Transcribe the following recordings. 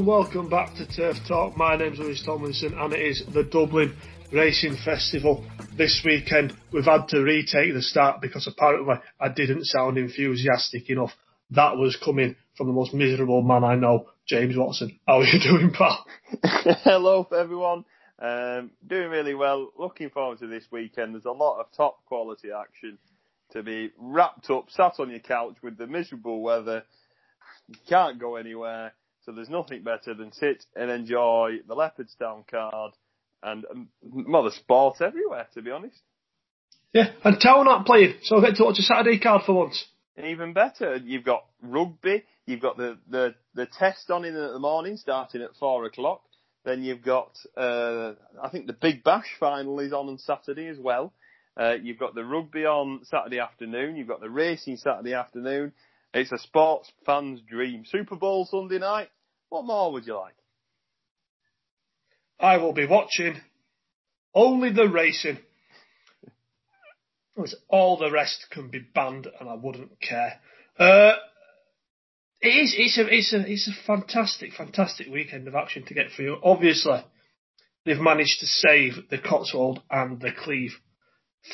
and welcome back to Turf Talk. My name's Lewis Tomlinson and it is the Dublin Racing Festival. This weekend we've had to retake the start because apparently I didn't sound enthusiastic enough. That was coming from the most miserable man I know, James Watson. How are you doing, pal? Hello everyone. Doing really well. Looking forward to this weekend. There's a lot of top quality action to be wrapped up, sat on your couch with the miserable weather. You can't go anywhere, so there's nothing better than sit and enjoy the Leopardstown card and the sport everywhere, to be honest. Yeah, and Town aren't playing, so I get to watch a Saturday card for once. And even better, you've got rugby, you've got the test on in the morning, starting at 4 o'clock. Then you've got, I think the Big Bash final is on Saturday as well. You've got the rugby on Saturday afternoon, you've got the racing Saturday afternoon. It's a sports fan's dream. Super Bowl Sunday night. What more would you like? I will be watching only the racing. All the rest can be banned, and I wouldn't care. It's a fantastic weekend of action to get through. Obviously, they've managed to save the Cotswold and the Cleeve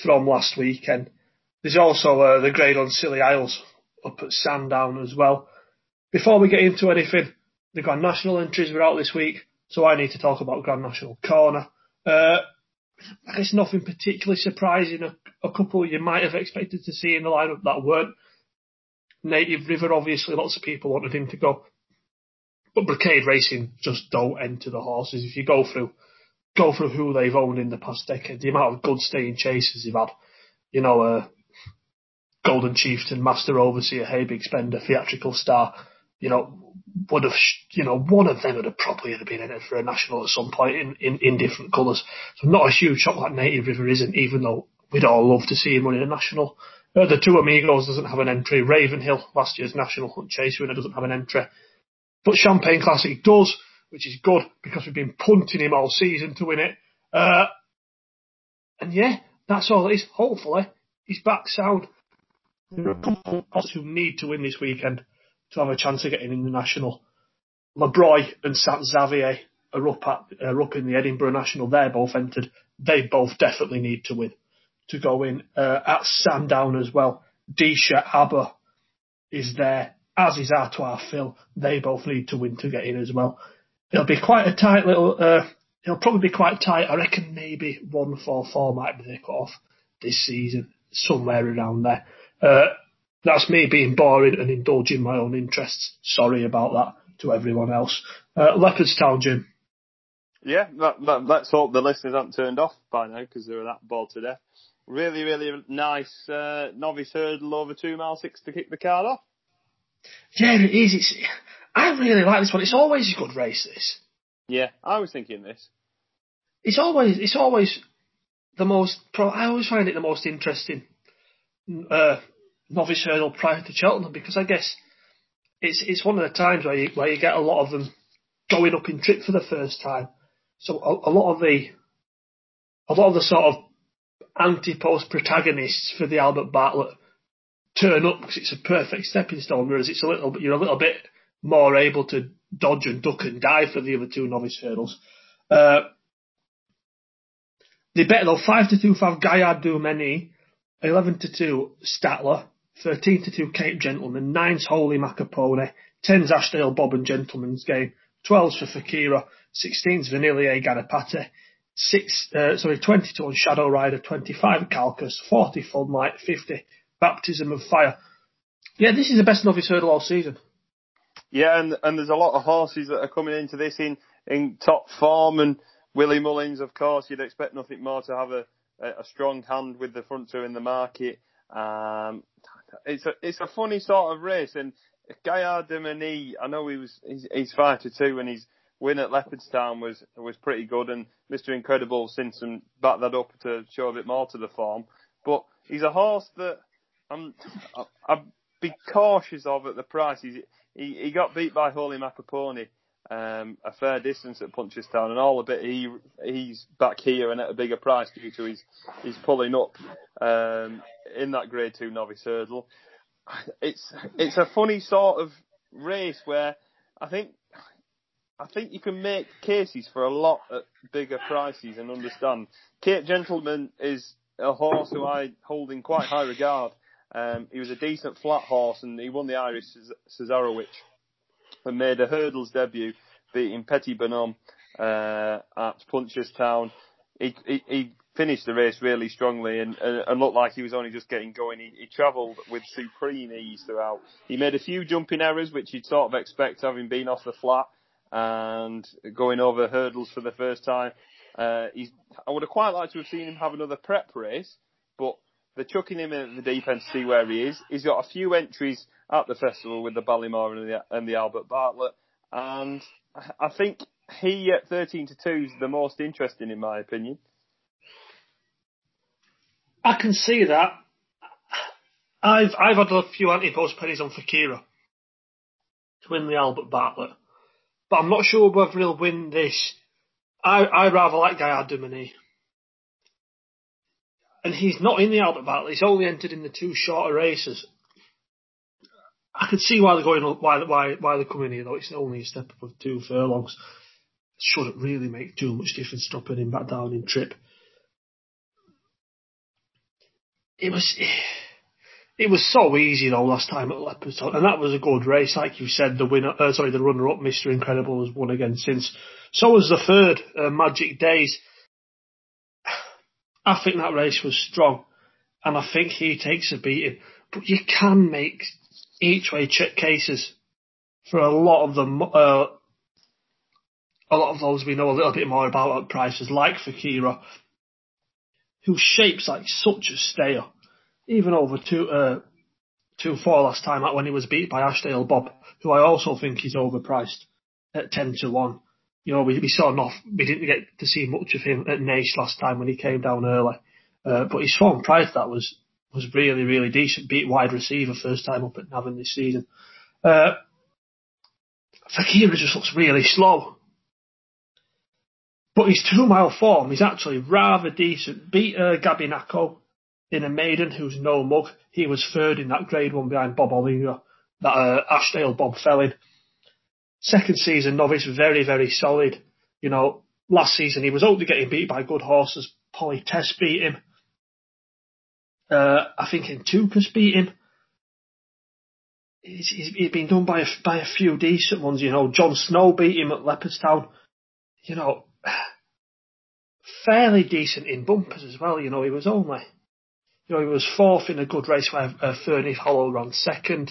from last weekend. There's also the grade on Silly Isles up at Sandown as well. Before we get into anything, the Grand National entries were out this week, so I need to talk about Grand National Corner. It's nothing particularly surprising. A couple you might have expected to see in the lineup that weren't. Native River, obviously, lots of people wanted him to go. But Brocade Racing just don't enter the horses. If you go through who they've owned in the past decade, the amount of good staying chasers they've had, Golden Chieftain, Master Overseer, Hey Big Spender, Theatrical Star, one of them would have probably been in it for a national at some point in different colours. So not a huge shock that Native River isn't, even though we'd all love to see him running a national. The Two Amigos doesn't have an entry. Ravenhill, last year's national hunt chase winner, doesn't have an entry. But Champagne Classic does, which is good because we've been punting him all season to win it. That's all it is. Hopefully, he's back sound. There are a couple of horses who need to win this weekend to have a chance of getting in the national. Labroy and Saint Xavier are up in the Edinburgh National. They're both entered. They both definitely need to win to go in. At Sandown as well, Disha Abba is there, as is Artois Phil. They both need to win to get in as well. It'll probably be quite tight. I reckon maybe 144 might be the cut-off this season, somewhere around there. That's me being boring and indulging my own interests. Sorry about that to everyone else. Leopardstown, Jim. Yeah, let's hope the listeners haven't turned off by now because they were that bored to death. Really, really nice novice hurdle over 2.6 to kick the card off. Yeah, it is. I really like this one. It's always a good race, this. Yeah, I was thinking this. It's always the most. I always find it the most interesting novice hurdle prior to Cheltenham, because I guess it's one of the times where you get a lot of them going up in trip for the first time. So a lot of the sort of anti-post protagonists for the Albert Bartlett turn up because it's a perfect stepping stone, whereas it's a little bit more able to dodge and duck and dive for the other two novice hurdles. They bet though 5-2 for Gaillard du Mée, 11-2 Statler, 13-2 Kate Gentleman, 9's Holy Macapone, 10's Ashdale Bob and Gentleman's Game, 12's for Fakiera, 16's Vanillier Garapate, 22 on Shadow Rider, 25 Calcus, 40 Fun Light, 50 Baptism of Fire. Yeah, this is the best novice hurdle all season. Yeah, and there's a lot of horses that are coming into this in top form, and Willie Mullins, of course, you'd expect nothing more to have a strong hand with the front two in the market. It's a funny sort of race, and Gaillard du Mée, I know he's 5-2 and his win at Leopardstown was pretty good, and Mr. Incredible since and backed that up to show a bit more to the form. But he's a horse that I'd be cautious of at the price. He got beat by Holy Macapone a fair distance at Punchestown, and all a bit he's back here and at a bigger price due to his pulling up in that Grade 2 novice hurdle. It's a funny sort of race where I think I think you can make cases for a lot at bigger prices and understand. Kate Gentleman is a horse who I hold in quite high regard. He was a decent flat horse and he won the Irish Cesarewitch and made a hurdles debut, beating Petit Bonhomme at Punchestown. He finished the race really strongly and looked like he was only just getting going. He travelled with supreme ease throughout. He made a few jumping errors, which you'd sort of expect having been off the flat and going over hurdles for the first time. I would have quite liked to have seen him have another prep race, but they're chucking him in at the deep end to see where he is. He's got a few entries at the festival with the Ballymore and the Albert Bartlett, and I think he at 13-2 is the most interesting in my opinion. I can see that. I've had a few anti-post pennies on Fakiera to win the Albert Bartlett, but I'm not sure whether he'll win this. I rather like Gaillard du Mée. And he's not in the Albert Bartlett. He's only entered in the two shorter races. I can see why they're going, why they're coming here, though. It's only a step up of 2 furlongs. Shouldn't really make too much difference dropping him back down in trip. It was so easy though last time at Leopardstown, and that was a good race, like you said. The runner-up, Mr. Incredible, has won again since. So was the third, Magic Days. I think that race was strong, and I think he takes a beating. But you can make each-way check cases for a lot of those we know a little bit more about at prices, like Fakiera, who shapes like such a stayer, even over 2-4 last time out when he was beat by Ashdale Bob, who I also think is overpriced at 10-1. You know, we saw enough. We didn't get to see much of him at Naas last time when he came down early, but his form prior to that was really, really decent. Beat wide receiver first time up at Navan this season. Fakiera just looks really slow. But his 2-mile form is actually rather decent. Beat Gabynako in a maiden who's no mug. He was third in that grade one behind Bob Ollinger that Ashdale Bob fell in. Second season novice, very, very solid. You know, last season he was only getting beat by good horses. Polly Tess beat him. I think Intukas beat him. He's been done by a few decent ones, you know. John Snow beat him at Leopardstown. You know, fairly decent in bumpers as well. You know, he was fourth in a good race where Fernie Hollow ran second.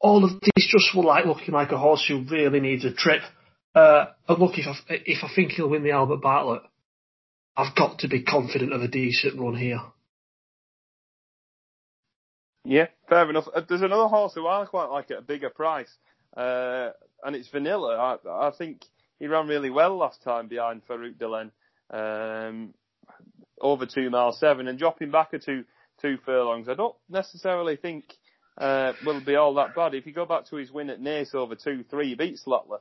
All of these just were like looking like a horse who really needs a trip. And look, if I think he'll win the Albert Bartlett, I've got to be confident of a decent run here. Yeah, fair enough. There's another horse who I quite like at a bigger price, and it's Vanilla. I think he ran really well last time behind Farouk d'Alène, over 2 miles 7, and dropping back a two furlongs, I don't necessarily think will be all that bad. If you go back to his win at Naas over 2-3, he beat Statler,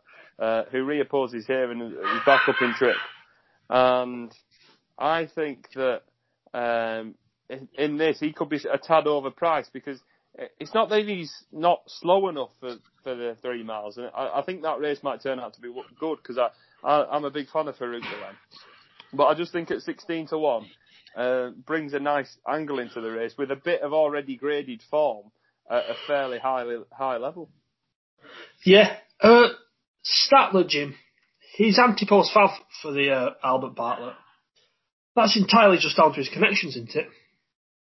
who reopposes here and is back up in trip. And I think that in this he could be a tad overpriced, because it's not that he's not slow enough for the 3 miles. And I think that race might turn out to be good, because I'm a big fan of Farouk d'Alène. But I just think at 16-1, brings a nice angle into the race with a bit of already graded form at a fairly high level. Yeah. Statler, Jim, he's anti-post fav for the Albert Bartlett. That's entirely just down to his connections, isn't it?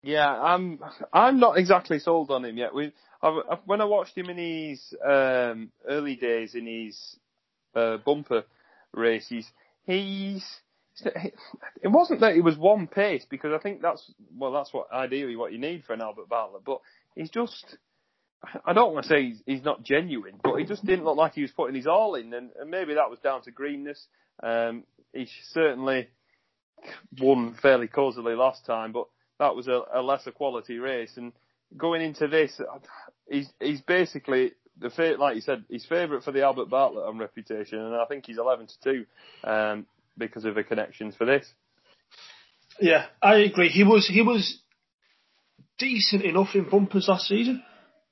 Yeah, I'm not exactly sold on him yet. When I watched him in his early days in his bumper races, it wasn't that he was one pace, because I think that's what ideally what you need for an Albert Bartlett. But he's just, I don't want to say he's not genuine, but he just didn't look like he was putting his all in, and maybe that was down to greenness. He certainly won fairly causally last time, but that was a lesser quality race, and going into this, he's basically like you said, he's favourite for the Albert Bartlett on reputation, and I think he's 11-2 because of the connections for this. Yeah, I agree. He was decent enough in bumpers last season,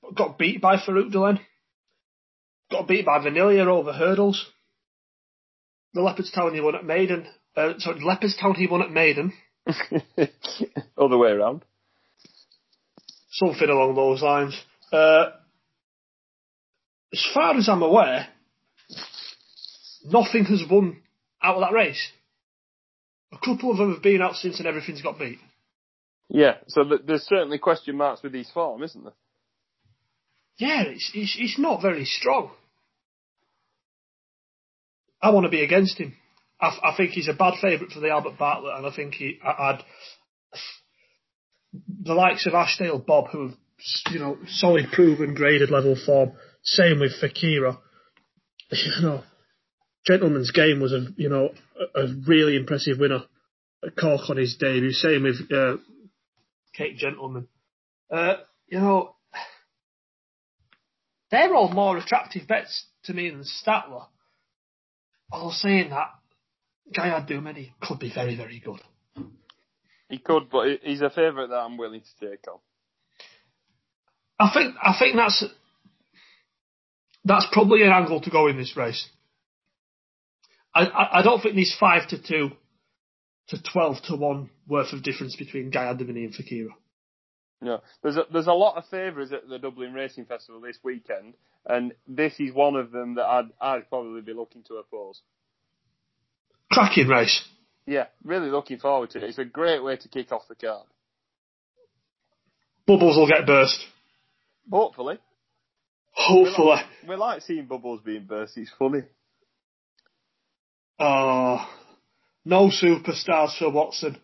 but got beat by Farouk d'Alène. Got beat by Vanilla over hurdles. The Leopardstown he won at Maiden. Sorry, Leopardstown he won at Maiden. Other way around. Something along those lines. As far as I'm aware, nothing has won out of that race. A couple of them have been out since and everything's got beat. Yeah, so there's certainly question marks with his form, isn't there? Yeah, it's not very strong. I want to be against him. I think he's a bad favourite for the Albert Bartlett, and I think the likes of Ashdale Bob, who have, solid, proven, graded level form. Same with Fakiera. Gentleman's Game was a really impressive winner at Cork on his debut. Same with Kate Gentleman. They're all more attractive bets to me than Statler. Although saying that, Gaillard du Mée could be very, very good. He could, but he's a favourite that I'm willing to take on. I think that's probably an angle to go in this race. I don't think there's 5-2 to 12-1 worth of difference between Gaillard du Mée and Fakiera. No, there's a lot of favourites at the Dublin Racing Festival this weekend, and this is one of them that I'd probably be looking to oppose. Cracking race. Yeah, really looking forward to it. It's a great way to kick off the card. Bubbles will get burst. Hopefully. We like seeing bubbles being burst. It's funny. No superstars for Watson.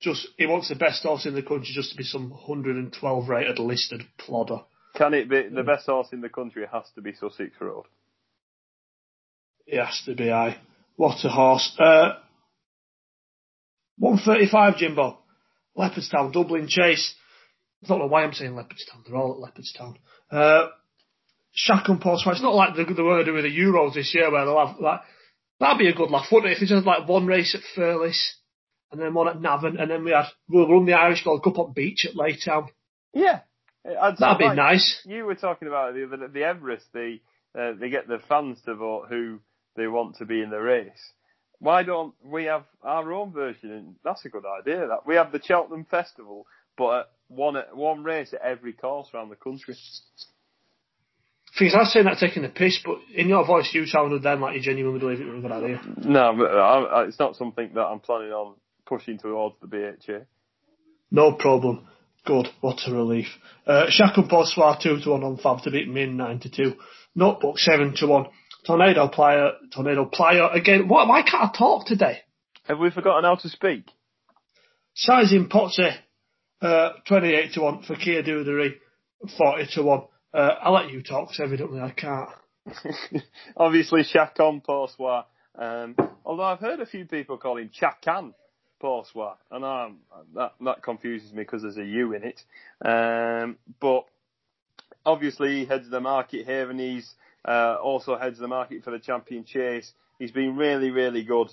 Just he wants the best horse in the country just to be some 112 rated listed plodder. Can it be the best horse in the country? It has to be Sussex Road. It has to be, aye. What a horse. 135, Jimbo. Leopardstown, Dublin Chase. I don't know why I'm saying Leopardstown. They're all at Leopardstown. Chacun Pour Soi. It's not like the word with the Euros this year where they'll have like. That'd be a good laugh, wouldn't it? If we just had like one race at Furless and then one at Navan and then we'll run the Irish Gold Cup on Beach at Laytown. Yeah. That'd be nice. You were talking about the Everest, they get the fans to vote who they want to be in the race. Why don't we have our own version? That's a good idea. That we have the Cheltenham Festival, but one race at every course around the country. Because I was saying that taking the piss, but in your voice you sounded then like you genuinely believe it was a good idea. No, but it's not something that I'm planning on pushing towards the BHA. No problem. Good. What a relief. Chacun Pour Soi 2-1 on Fab to beat Min 9-2. Notebook 7-1. Tornado Plier. Again, why can't I talk today? Have we forgotten how to speak? Sizing Potsy 28-1. Fakir d'Oudairies 40-1. I'll let you talk, because evidently I can't. Obviously, Chacun Pour Soi. Although I've heard a few people call him Chacun Pour Soi, and that confuses me because there's a U in it. But obviously, he heads the market here, and he's also heads the market for the Champion Chase. He's been really, really good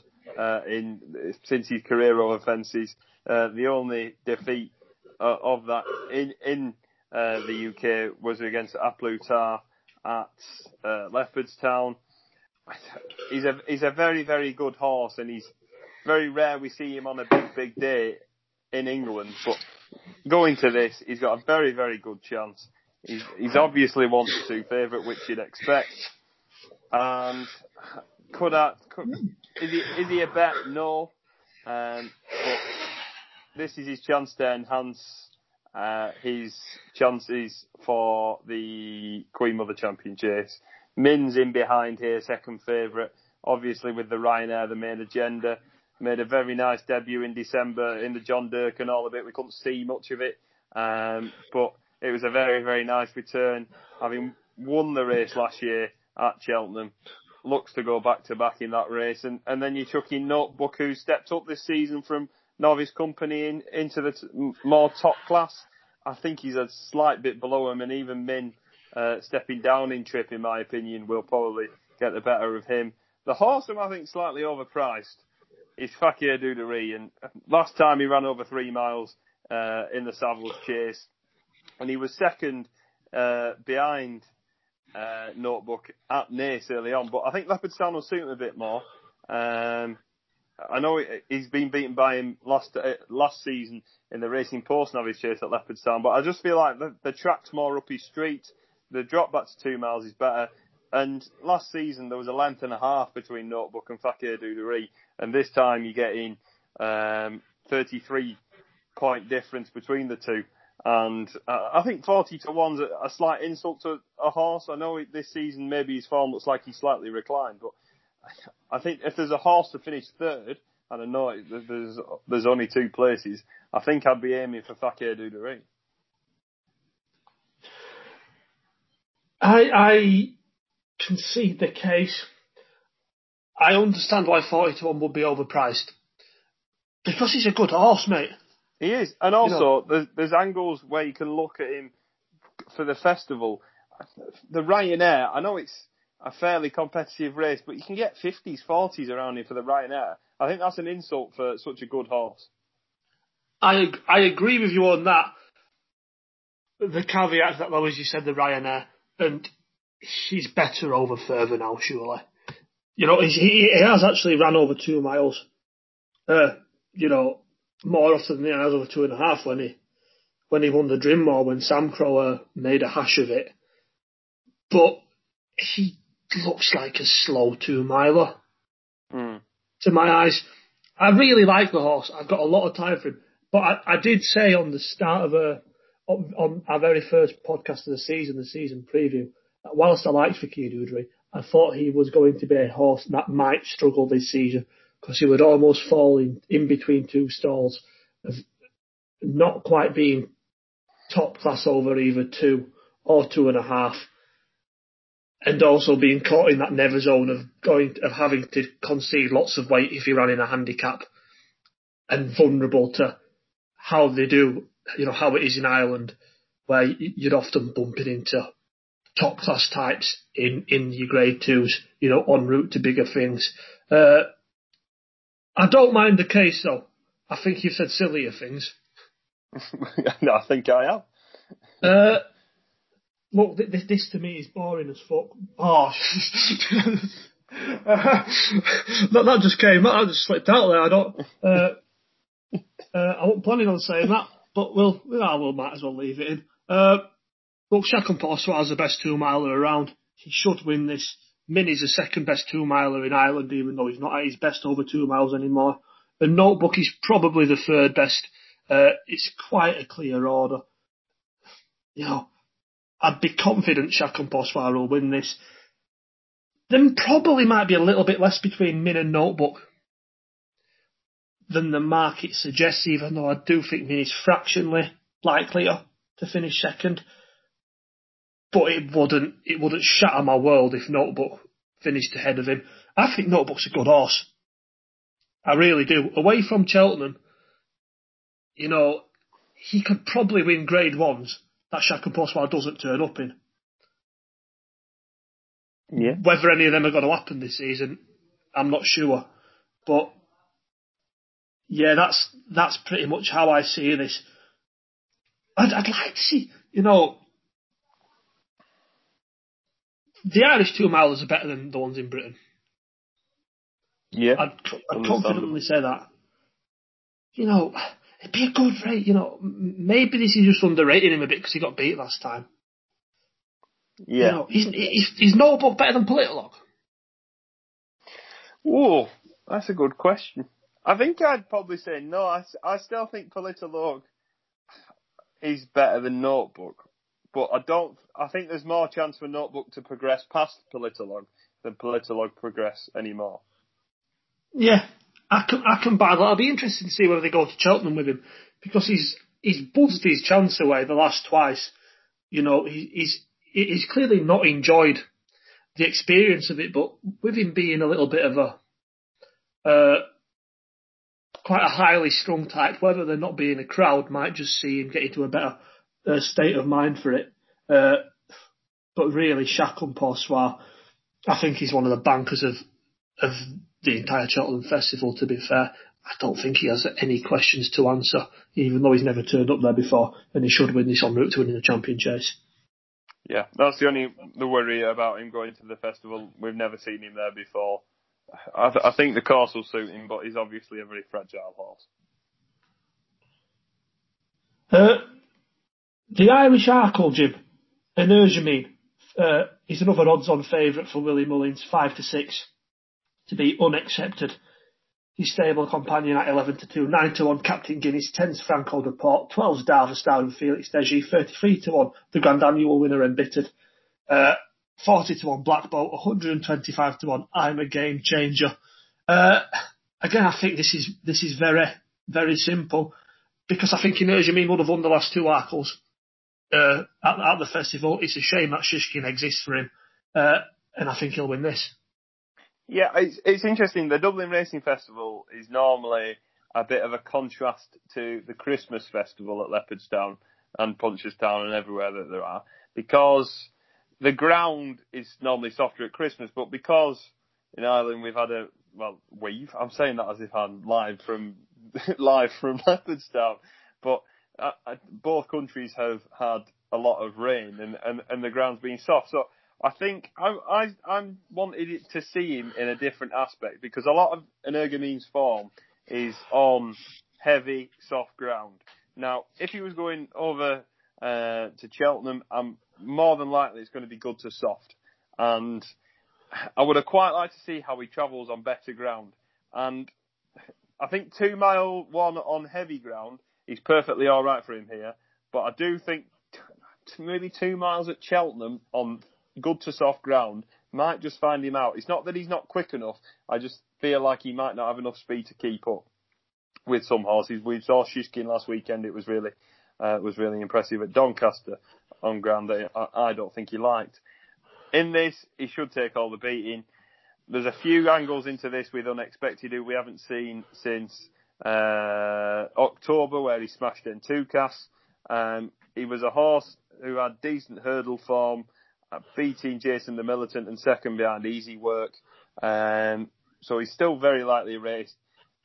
since his Carrero offences. The only defeat of that in the UK was against Aplutar at Leopardstown. He's a very, very good horse, and he's very rare we see him on a big, big day in England. But going to this, he's got a very, very good chance. He's obviously 1-2 favourite, which you'd expect. And is he a bet? No. But this is his chance to enhance his chances for the Queen Mother Champion Chase. Min's in behind here, second favourite. Obviously, with the Ryanair, the main agenda. Made a very nice debut in December in the John Durkin and all of it. We couldn't see much of it, but it was a very, very nice return. Having won the race last year at Cheltenham, looks to go back-to-back in that race. And then you chuck in Notebook, who stepped up this season from novice company into the more top class. I think he's a slight bit below him, and even Min stepping down in trip, in my opinion, will probably get the better of him. The horse whom I think slightly overpriced is Fakir d'Oudairies, and last time he ran over 3 miles in the Savills Chase, and he was second behind Notebook at Naas early on, but I think Leopardstown will suit him a bit more. I know he's been beaten by him last season in the Racing Post Navies Chase at Leopardstown, but I just feel like the track's more up his street. The drop back to 2 miles is better. And last season there was a length and a half between Notebook and Fakir d'Oudairies, and this time you get in 33-point difference between the two. And I think 40-1's a slight insult to a horse. I know this season maybe his form looks like he's slightly reclined, but I think if there's a horse to finish third, and I know there's only two places, I think I'd be aiming for Fakir d'Oudairies. I concede the case. I understand why 40-1 would be overpriced. Because he's a good horse, mate. He is. And also, there's angles where you can look at him for the festival. The Ryanair, I know it's a fairly competitive race, but you can get 50s, 40s around him for the Ryanair. I think that's an insult for such a good horse. I agree with you on that. The caveat that, though, as you said, the Ryanair, and he's better over further now, surely. He has actually ran over 2 miles. More often than he has over 2.5 when he won the Drynmore, when Sam Crower made a hash of it. But he looks like a slow 2-miler to my eyes. I really like the horse. I've got a lot of time for him. But I did say on the start of on our very first podcast of the season preview, that whilst I liked Fakir d'Oudairies, I thought he was going to be a horse that might struggle this season, because he would almost fall in between two stalls of not quite being top class over either 2 or 2.5, and also being caught in that never zone of having to concede lots of weight if he ran in a handicap, and vulnerable to how they do, how it is in Ireland, where you're often bumping into top class types in your grade twos, en route to bigger things. I don't mind the case, though. I think you've said sillier things. No, I think I have. Look, this to me is boring as fuck. Oh, that just came out. I just slipped out there. I wasn't planning on saying that, but we'll might as well leave it in. Look, Chacun Pour Soi is the best 2-miler around. He should win this. Min is the second best 2-miler in Ireland, even though he's not at his best over 2 miles anymore. The Notebook is probably the third best. It's quite a clear order. I'd be confident Chacun Pour Soi will win this. Then probably might be a little bit less between Min and Notebook than the market suggests, even though I do think Min is fractionally likelier to finish second. But it wouldn't shatter my world if Notebook finished ahead of him. I think Notebook's a good horse. I really do. Away from Cheltenham, he could probably win grade ones that Chacun Pour Soi doesn't turn up in. Yeah. Whether any of them are going to happen this season, I'm not sure. But yeah, that's pretty much how I see this. I'd like to see, the Irish 2-milers are better than the ones in Britain. Yeah. I'd confidently say that. It'd be a good rate, Maybe this is just underrating him a bit because he got beat last time. Yeah. Is Notebook better than Politolog? Oh, that's a good question. I think I'd probably say no. I still think Politolog is better than Notebook. But I think there's more chance for Notebook to progress past Politolog than Politolog progress anymore. Yeah, I can buy that. I'll be interested to see whether they go to Cheltenham with him, because he's buzzed his chance away the last twice. He's clearly not enjoyed the experience of it, but with him being a little bit of a quite a highly strung type, whether they're not being a crowd might just see him get into a better state of mind for it, but really Chacun Pour Soi, I think he's one of the bankers of the entire Cheltenham Festival, to be fair. I don't think he has any questions to answer, even though he's never turned up there before, and he should win this en route to winning the champion chase. Yeah, that's the only worry about him going to the festival. We've never seen him there before. I think the course will suit him, but he's obviously a very fragile horse. The Irish Arkle Jib, Energamine, is another odds-on favourite for Willie Mullins, 5-6, to be unaccepted. His stable companion at 11-2, 9-1, Captain Guinness, 10's Franco de Port, 12's Darva Star and Felix Deji, 33-1, the Grand Annual winner Embittered, 40-1, Black Bolt, 125-1, I'm a Game Changer. Again, I think this is very, very simple, because I think Energamine would have won the last two Arkles at the festival. It's a shame that Shishkin exists for him, and I think he'll win this. Yeah, it's interesting. The Dublin Racing Festival is normally a bit of a contrast to the Christmas Festival at Leopardstown and Punchestown and everywhere that there are, because the ground is normally softer at Christmas, but because in Ireland we've had I'm saying that as if I'm live from Leopardstown, but both countries have had a lot of rain and the ground's been soft, so I think I wanted it to see him in a different aspect, because a lot of Energamine's form is on heavy, soft ground. Now, if he was going over to Cheltenham, I'm more than likely it's going to be good to soft. And I would have quite liked to see how he travels on better ground. And I think 2 mile one on heavy ground is perfectly all right for him here. But I do think maybe 2 miles at Cheltenham on good to soft ground might just find him out. It's not that he's not quick enough. I just feel like he might not have enough speed to keep up with some horses. We saw Shishkin last weekend. It was really impressive at Doncaster on ground that I don't think he liked. In this, he should take all the beating. There's a few angles into this with Unexpected, who we haven't seen since October, where he smashed in Tukas. He was a horse who had decent hurdle form, beating Jason the Militant and second behind Easy Work. So he's still very lightly raced.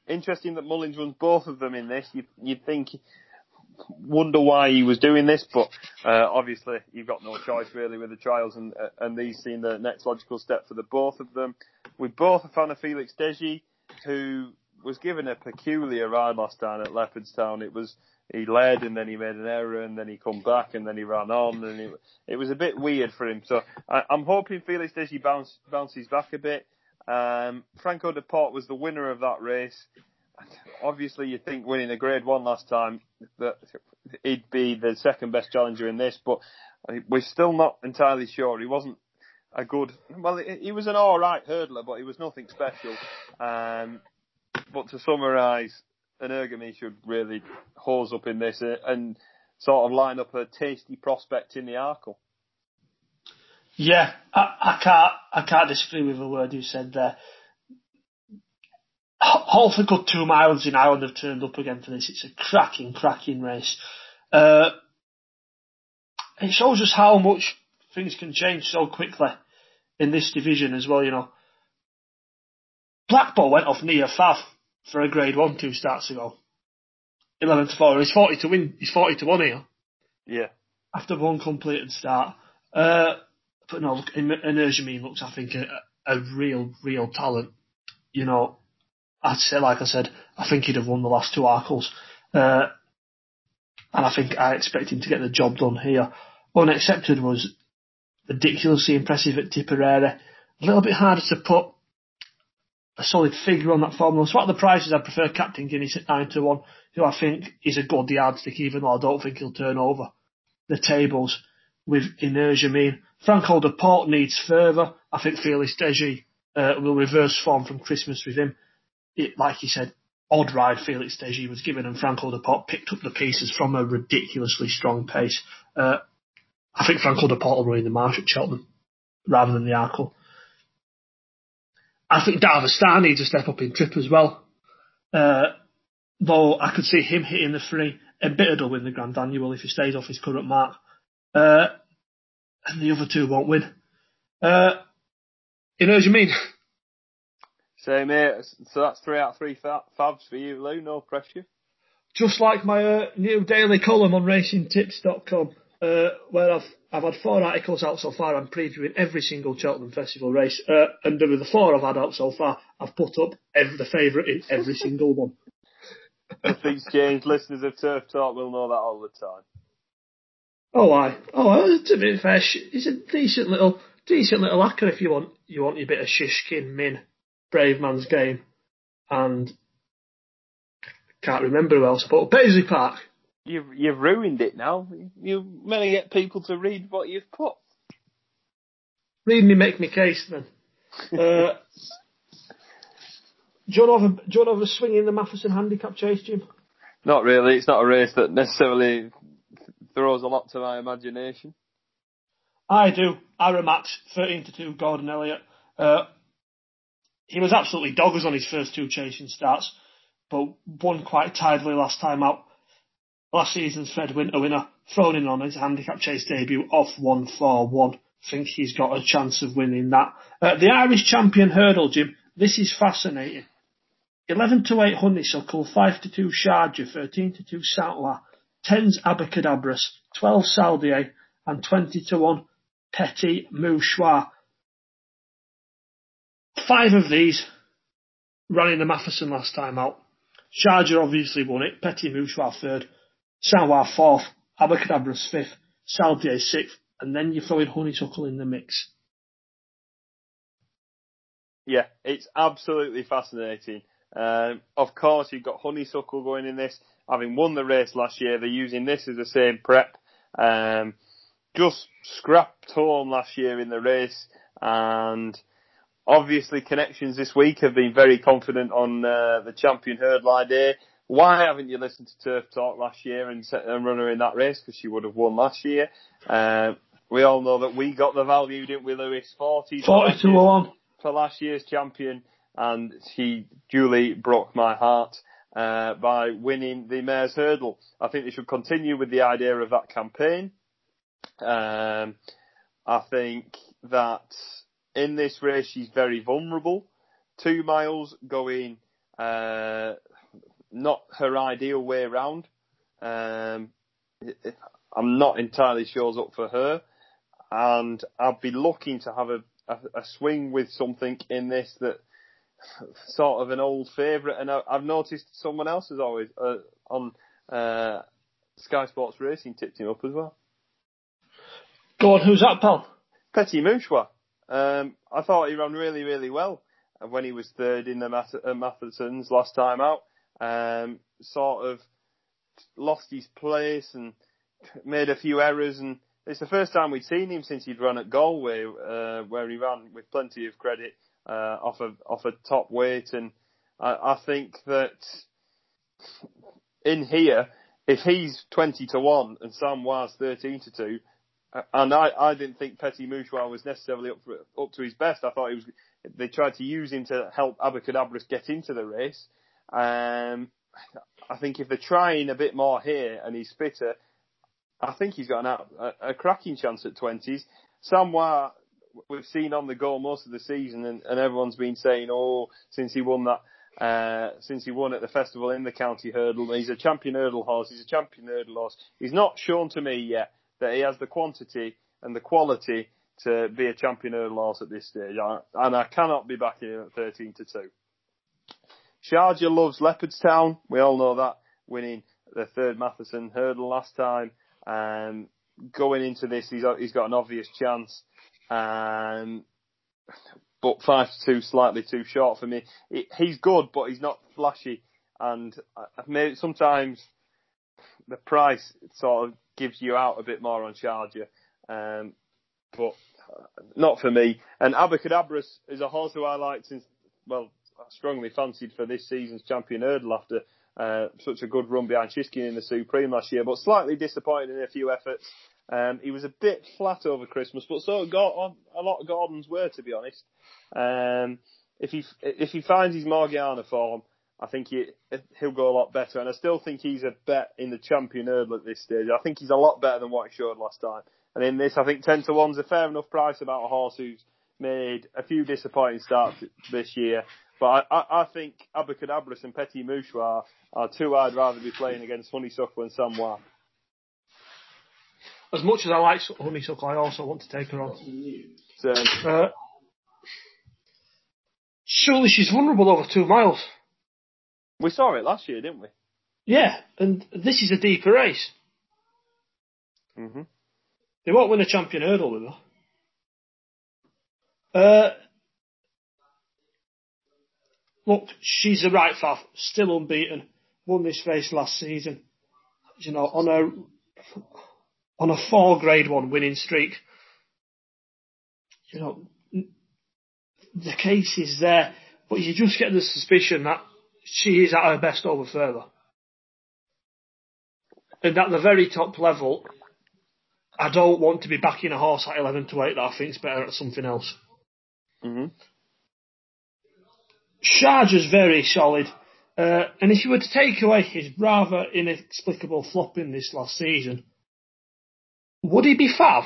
Interesting that Mullins runs both of them in this. You'd think, wonder why he was doing this, but obviously you've got no choice really with the trials and these seem the next logical step for the both of them. We both are fan of Felix Deji, who was given a peculiar ride last time at Leopardstown. He led and then he made an error and then he come back and then he ran on and it was a bit weird for him. So I'm hoping Felix Deji bounces back a bit. Franco de Port was the winner of that race. Obviously you think winning a Grade 1 last time that he'd be the second best challenger in this, but we're still not entirely sure. He wasn't a good... Well, he was an alright hurdler, but he was nothing special. But to summarise... Energamine should really hose up in this and sort of line up a tasty prospect in the Arkle. Yeah, I can't disagree with a word you said there. Half a good 2 miles in Ireland have turned up again for this. It's a cracking race. It shows us how much things can change so quickly in this division as well, you know. Blackpool went off near Fav for a Grade 1 2 starts ago. 11-4. He's 40-1. He's 40-1 here. Yeah. After one completed start. But no, look, Energamine looks, I think, a real talent. You know, I'd say, like I said, I think he'd have won the last two Arkles. And I expect him to get the job done here. Unaccepted was ridiculously impressive at Tipperary. A little bit harder to put a solid figure on that formula. So at the prices, I prefer Captain Guinness at 9-1, who I think is a good yardstick, even though I don't think he'll turn over the tables with Energamine. Franco de Port needs further. I think Felix Deji will reverse form from Christmas with him. Like he said, odd ride Felix Deji was given, and Franco de Port picked up the pieces from a ridiculously strong pace. I think Franco de Port will run in the marsh at Cheltenham rather than the Arkle. I think Darva Star needs a step up in trip as well. Though I could see him hitting the 3. Embittered will win the Grand Annual if he stays off his current mark. And the other two won't win. You know what you mean? Same here. So that's 3 out of 3 fabs for you, Lou. No pressure. Just like my new daily column on racingtips.com. where I've had four articles out so far. I'm previewing every single Cheltenham Festival race, and with the four I've had out so far, I've put up the favourite in every single one. Things change. Listeners of Turf Talk will know that all the time. Oh, to be fair, it's a decent little hacker if you want your bit of Shishkin, Min, Brave Man's Game, and I can't remember who else. But Paisley Park. You've ruined it now. You're meant to get people to read what you've put. Read me, make me case then. Do you want to have a swing in the Matheson Handicap Chase, Jim? Not really. It's not a race that necessarily throws a lot to my imagination. I do. Aramat, 13-2, Gordon Elliott. He was absolutely doggers on his first two chasing starts, but won quite tidily last time out. Last season's Fred Winter winner, thrown in on his handicap chase debut off 141. I think he's got a chance of winning that. The Irish champion hurdle, Jim. This is fascinating. 11-8 Honeysuckle, 5-2 Sharjah, 13-2 Satla, 10s Abacadabras, 12 Saldier, and 20-1 Petit Mouchoir. Five of these ran in the Matheson last time out. Sharjah obviously won it, Petit Mouchoir third, Sanwar fourth, Abacadabras fifth, Saldier sixth, and then you're throwing Honeysuckle in the mix. Yeah, it's absolutely fascinating. Of course, you've got Honeysuckle going in this. Having won the race last year, they're using this as the same prep. Just scrapped home last year in the race, and obviously connections this week have been very confident on the champion hurdle idea. Why haven't you listened to Turf Talk last year and set a runner in that race? Because she would have won last year. We all know that we got the value, didn't we, Lewis? 40 to 1. For last year's champion, and she duly broke my heart by winning the Mares Hurdle. I think they should continue with the idea of that campaign. I think that in this race she's very vulnerable. 2 miles going not her ideal way round. I'm not entirely sure it's up for her, and I'd be looking to have a swing with something in this that sort of an old favourite, and I've noticed someone else has always on Sky Sports Racing tipped him up as well. Go on, who's that, pal? Petit Mouchoir. I thought he ran really, really well when he was third in the Mathesons last time out. Sort of lost his place and made a few errors, and it's the first time we'd seen him since he'd run at Galway, where he ran with plenty of credit off a top weight. And I think that in here, if he's 20-1 and Sam Waugh's 13-2, and I didn't think Petit Mouchoir was necessarily up to his best. I thought he was. They tried to use him to help Abacadabras get into the race. I think if they're trying a bit more here and he's fitter, I think he's got a cracking chance at 20s. Samwar, we've seen on the go most of the season, and everyone's been saying, since he won at the festival in the county hurdle, he's a champion hurdle horse. He's not shown to me yet that he has the quantity and the quality to be a champion hurdle horse at this stage, and I cannot be backing him at 13-2. Sharjah loves Leopardstown. We all know that, winning the third Matheson hurdle last time. Going into this, he's got an obvious chance, but 5-2 slightly too short for me. He's good, but he's not flashy, and sometimes the price sort of gives you out a bit more on Sharjah, but not for me. And Abacadabras is a horse who I liked I strongly fancied for this season's champion hurdle after such a good run behind Shishkin in the Supreme last year, but slightly disappointed in a few efforts. He was a bit flat over Christmas, but so a lot of Gordons were, to be honest. If he finds his Morgiana form, I think he'll go a lot better, and I still think he's a bet in the champion hurdle at this stage. I think he's a lot better than what he showed last time, and in this I think 10-1's a fair enough price about a horse who's made a few disappointing starts this year. But I think Abacadabras and Petit Mouchoir are two I'd rather be playing against Honeysuckle and Samwar. as much as I like Honeysuckle, I also want to take her on. Surely she's vulnerable over 2 miles. We saw it last year, didn't we? Yeah, and this is a deeper race. Mm-hmm. They won't win a champion hurdle with her. Look, she's a right faff, still unbeaten. Won this race last season. You know, on a 4 Grade 1 winning streak. You know, the case is there, but you just get the suspicion that she is at her best over further. And at the very top level, I don't want to be backing a horse at 11 to 8 that I think is better at something else. Mm-hmm. Sharjah's very solid. And if you were to take away his rather inexplicable flop in this last season, would he be fav?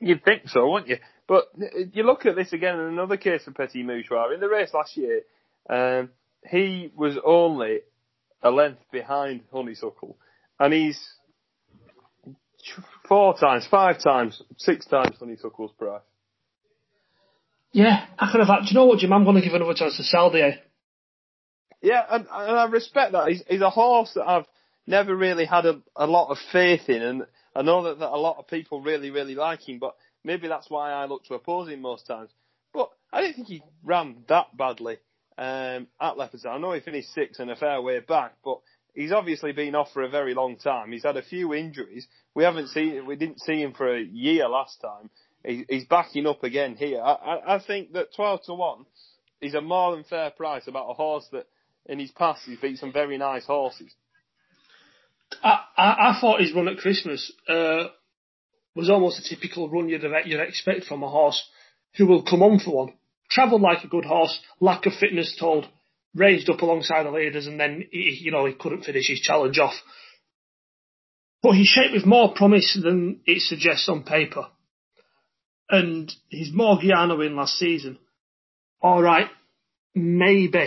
You'd think so, wouldn't you? But you look at this again in another case of Petit Mouchoir. In the race last year, he was only a length behind Honeysuckle. And he's 4 times, 5 times, 6 times Honeysuckle's price. Yeah, I could have had, do you know what, Jim, I'm going to give another chance to Saldier. Yeah, and I respect that. He's a horse that I've never really had a lot of faith in, and I know that a lot of people really, really like him, but maybe that's why I look to oppose him most times. But I didn't think he ran that badly at Leopardstown. I know he finished 6th and a fair way back, but he's obviously been off for a very long time. He's had a few injuries. We didn't see him for a year last time. He's backing up again here. I think that 12 to 1 is a more than fair price about a horse that, in his past, he's beat some very nice horses. I thought his run at Christmas was almost a typical run you'd expect from a horse who will come on for one. Travelled like a good horse, lack of fitness told, raised up alongside the leaders, and then he couldn't finish his challenge off. But he's shaped with more promise than it suggests on paper. And his Morgiano win last season, all right, maybe.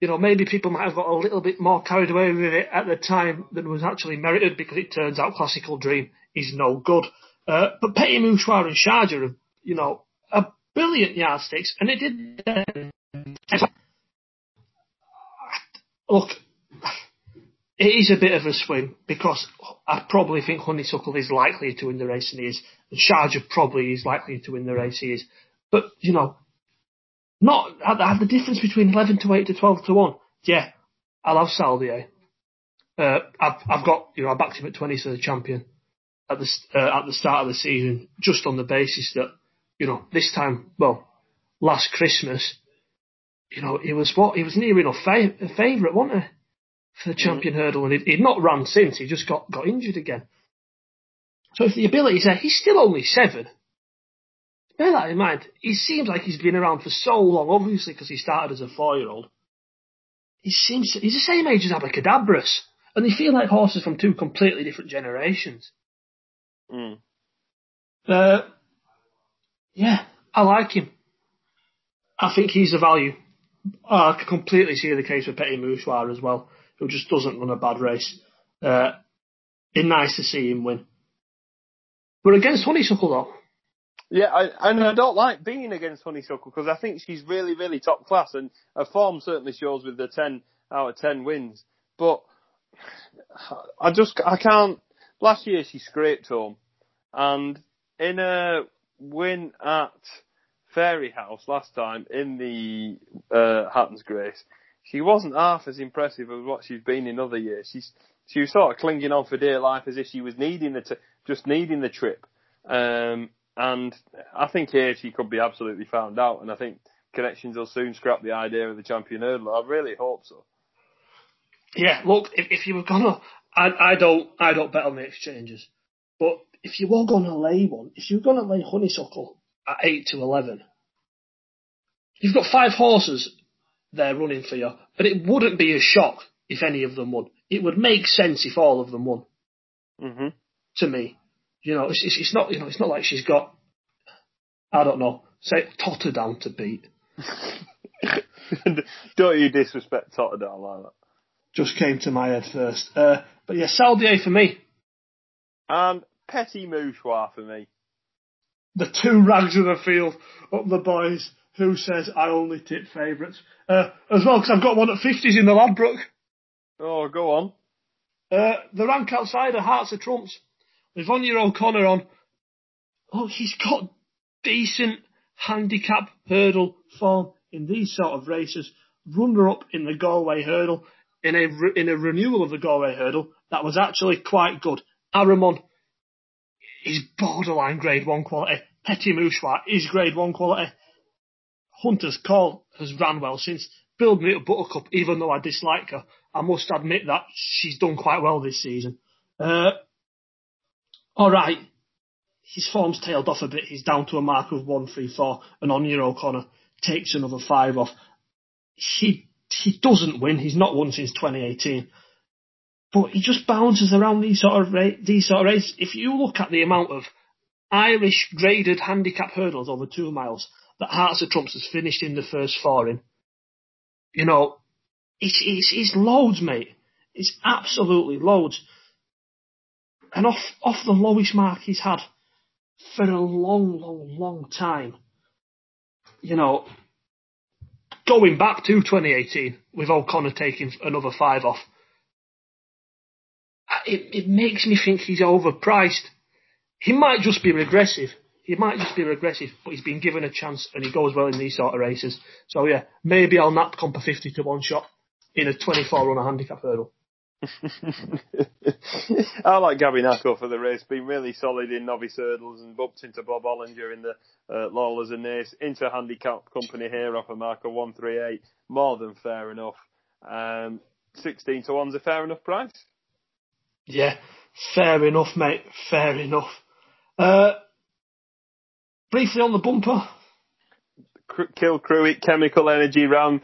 You know, maybe people might have got a little bit more carried away with it at the time than was actually merited, because it turns out Classical Dream is no good. But Petit Mouchoir and Sharjah are, you know, a brilliant yardsticks, and it did. Look, it is a bit of a swim, because I probably think Honeysuckle is likely to win the race, and he is, and Sharjah probably is likely to win the race, he is. But, you know, not at the difference between 11 to 8 to 12 to 1. Yeah, I love Saldier. I've got, you know, I backed him at 20 for the champion at the start of the season, just on the basis that, you know, this time, well, last Christmas, you know, he was near enough a favourite, wasn't he, for the champion hurdle, and he'd not ran since. He just got injured again. So if the ability's there, he's still only 7. Bear that in mind. He seems like he's been around for so long, obviously, because he started as a 4-year-old. He's the same age as Abracadabras, and they feel like horses from 2 completely different generations. Mm. Yeah, I like him. I think he's a value. I can completely see the case for Petit Mouchoir as well, who just doesn't run a bad race. It's nice to see him win. We're against Honeysuckle, though. Yeah, I don't like being against Honeysuckle, because I think she's really, really top class, and her form certainly shows with the 10 out of 10 wins. But I can't. Last year she scraped home, and in a win at Fairy House last time in the Hatton's Grace, she wasn't half as impressive as what she's been in other years. She was sort of clinging on for dear life, as if she was needing the trip. And I think here she could be absolutely found out, and I think Connections will soon scrap the idea of the champion hurdler. I really hope so. Yeah, look, if you were gonna, I don't bet on the exchanges, but if you were gonna lay one, if you were gonna lay Honeysuckle at 8 to 11, you've got 5 horses there running for you, but it wouldn't be a shock if any of them won. It would make sense if all of them won. Mm-hmm. To me. You know, it's not. You know, it's not like she's got, I don't know, say Totterdown to beat. Don't you disrespect Totterdown like that? Just came to my head first. But yeah, Saldier for me. And Petit Mouchoir for me. The two rags of the field up the boys. Who says I only tip favourites? As well, because I've got one at 50s in the Ladbroke. Oh, go on. The rank outsider, Hearts of Trumps. With Yvonne O'Connor on. Oh, she's got decent handicap hurdle form in these sort of races. Runner-up in the Galway hurdle, in a renewal of the Galway hurdle, that was actually quite good. Aramon is borderline grade 1 quality. Petit Mouchoir is grade 1 quality. Hunter's Call has ran well since. Build Me Up Buttercup, even though I dislike her, I must admit that she's done quite well this season. Alright, his form's tailed off a bit. He's down to a mark of 134, and Anya O'Connor takes another 5 off. He doesn't win. He's not won since 2018. But he just bounces around these sort of races. If you look at the amount of Irish graded handicap hurdles over 2 miles that Hearts of Trumps has finished in the first 4 in, you know, it's loads, mate. It's absolutely loads. And off the lowest mark he's had for a long, long, long time. You know, going back to 2018 with O'Connor taking another 5 off, it makes me think he's overpriced. He might just be regressive, but he's been given a chance and he goes well in these sort of races. So yeah, maybe I'll nap Compa 50 to 1 shot in a 24-runner handicap hurdle. I like Gabynako for the race, been really solid in novice hurdles and bumped into Bob Ollinger in the Lawlers and Naas, into handicap company here off a marker 138, more than fair enough. 16 to 1's a fair enough price. Yeah, fair enough, mate, fair enough. Briefly on the bumper, Kill Cruick, Chemical Energy Ram.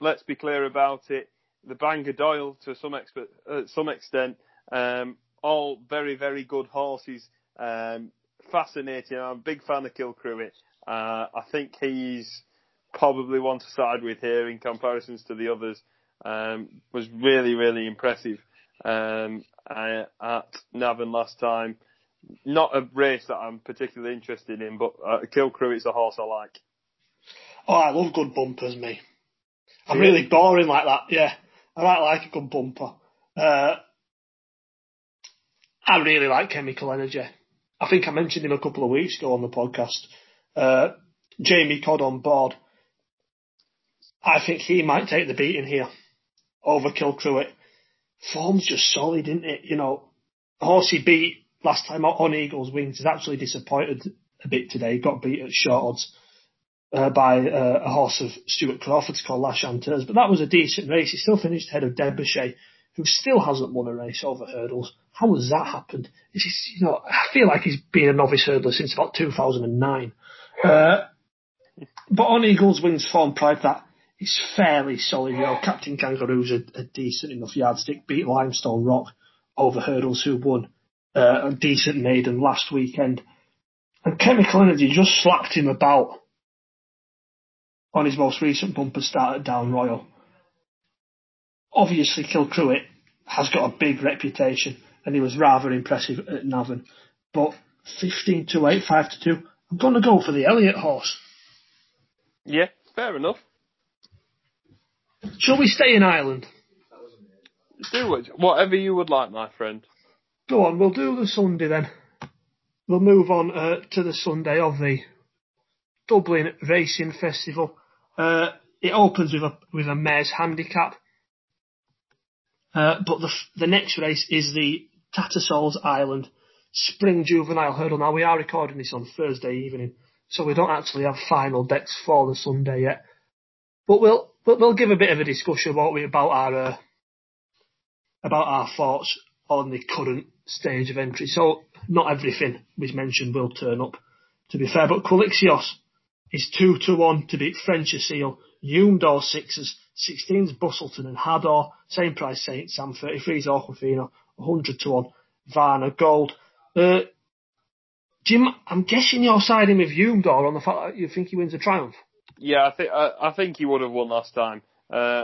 Let's be clear about it. The Bangor Doyle, to some extent, all very, very good horses. Fascinating. I'm a big fan of Kilcruitt. I think he's probably one to side with here in comparisons to the others. Was really, really impressive at Navan last time. Not a race that I'm particularly interested in, but Kilcruitt's a horse I like. Oh, I love good bumpers, me. I'm really boring like that, yeah. I might like a good bumper. I really like Chemical Energy. I think I mentioned him a couple of weeks ago on the podcast. Jamie Codd on board. I think he might take the beating here over Kilcruitt. Form's just solid, isn't it? You know, horse he beat last time on Eagle's Wings is actually disappointed a bit today. He got beat at short odds by a horse of Stuart Crawford's called La Chanteuse, but that was a decent race. He still finished ahead of Debouchet, who still hasn't won a race over hurdles. How has that happened? It's just, you know, I feel like he's been a novice hurdler since about 2009. But on Eagle's Wings form pride, that is fairly solid. You know, Captain Kangaroo's a decent enough yardstick, beat Limestone Rock over hurdles, who won a decent maiden last weekend. And Chemical Energy just slapped him about on his most recent bumper start at Down Royal. Obviously, Kilcruitt has got a big reputation, and he was rather impressive at Navan. But 15 to 8, 5 to 2, I'm going to go for the Elliott horse. Yeah, fair enough. Shall we stay in Ireland? Do whatever you would like, my friend. Go on, we'll do the Sunday then. We'll move on to the Sunday of the Dublin Racing Festival. It opens with a mare's handicap, but the next race is the Tattersalls Island Spring Juvenile Hurdle. Now, we are recording this on Thursday evening, so we don't actually have final decks for the Sunday yet. But we'll give a bit of a discussion, won't we, about our thoughts on the current stage of entry. So not everything we've mentioned will turn up, to be fair, but Qualixios is 2 to 1 to beat French Seal, Umdor 6s, 16's Bustleton and Hador, same price Saint Sam, 33's Aquafina, 100 to 1, Varna Gold. Jim, I'm guessing you're siding with Umdor on the fact that you think he wins a triumph. Yeah, I think he would have won last time.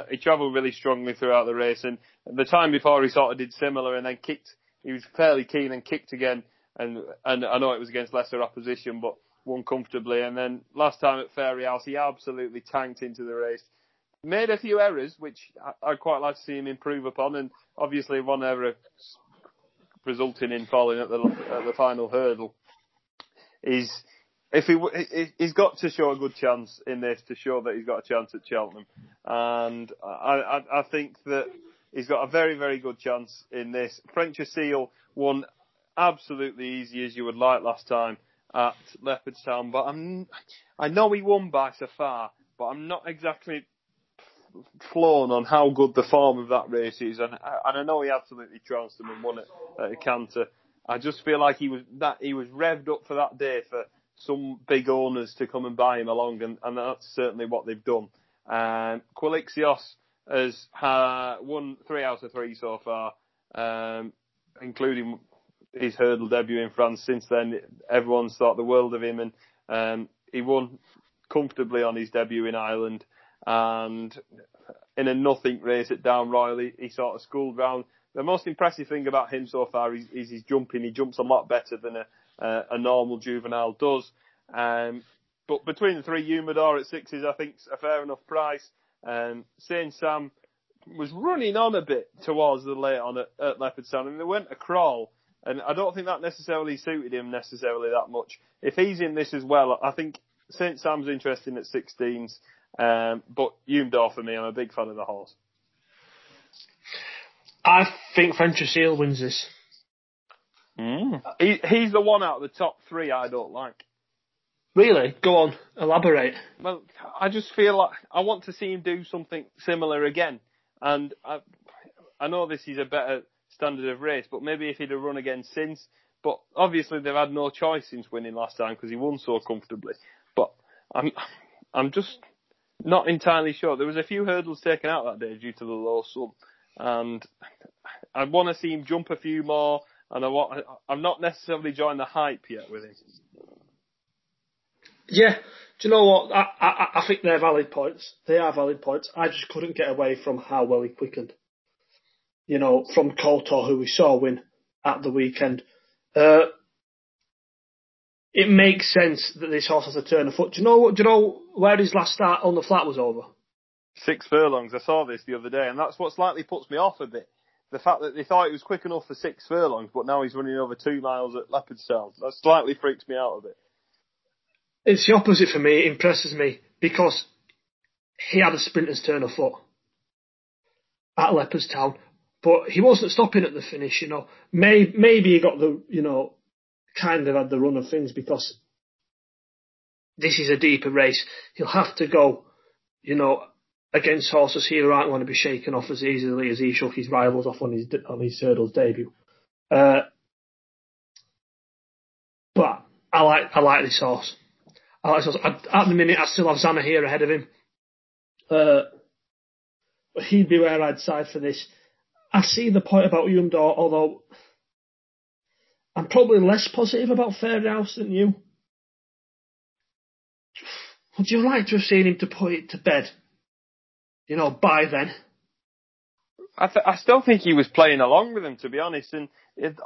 He travelled really strongly throughout the race, and the time before he sort of did similar and then kicked he was fairly keen and kicked again. And I know it was against lesser opposition, but won comfortably. And then last time at Fairy House, he absolutely tanked into the race. Made a few errors, which I'd quite like to see him improve upon. And obviously one error resulting in falling at the final hurdle. He's got to show a good chance in this to show that he's got a chance at Cheltenham. And I think that he's got a very, very good chance in this. French Seal won absolutely easy, as you would like, last time at Leopardstown. But I know he won by so far, but I'm not exactly flown on how good the form of that race is. And I know he absolutely trounced them and won it at a canter. I just feel like he was revved up for that day for some big owners to come and buy him along, and that's certainly what they've done. Quilixios has won 3 out of 3 so far, including his hurdle debut in France. Since then, everyone's thought the world of him, and he won comfortably on his debut in Ireland. And in a nothing race at Down Royal, he sort of schooled round. The most impressive thing about him so far is his jumping. He jumps a lot better than a normal juvenile does. But between the three, Humidor at sixes, I think, is a fair enough price. Saint Sam was running on a bit towards the late on at Leopardstown, and they went a crawl. And I don't think that necessarily suited him necessarily that much. If he's in this as well, I think St. Sam's interesting at 16s. But Humidor for me, I'm a big fan of the horse. I think Frenchesille wins this. Mm. He's the one out of the top three I don't like. Really? Go on, elaborate. Well, I just feel like I want to see him do something similar again. And I know this is a better standard of race, but maybe if he'd have run again since. But obviously they've had no choice since winning last time because he won so comfortably. But I'm just not entirely sure. There was a few hurdles taken out that day due to the low sun, and I want to see him jump a few more. And I'm not necessarily joined the hype yet with him. Yeah, do you know what? I think they're valid points. They are valid points. I just couldn't get away from how well he quickened. You know, from Coulter, who we saw win at the weekend. It makes sense that this horse has a turn of foot. Do you know where his last start on the flat was over? 6 furlongs. I saw this the other day, and that's what slightly puts me off a bit. The fact that they thought it was quick enough for 6 furlongs, but now he's running over 2 miles at Leopardstown. That slightly freaks me out a bit. It's the opposite for me. It impresses me because he had a sprinter's turn of foot at Leopardstown. But he wasn't stopping at the finish, you know. Maybe he got the, you know, kind of had the run of things because this is a deeper race. He'll have to go, you know, against horses he aren't going to be shaken off as easily as he shook his rivals off on his hurdles debut. But I like this horse. I like this horse. At the minute, I still have Zana here ahead of him. He'd be where I'd side for this. I see the point about Humidor, although I'm probably less positive about Fair House than you. Would you like to have seen him to put it to bed? You know, by then. I still think he was playing along with him, to be honest. And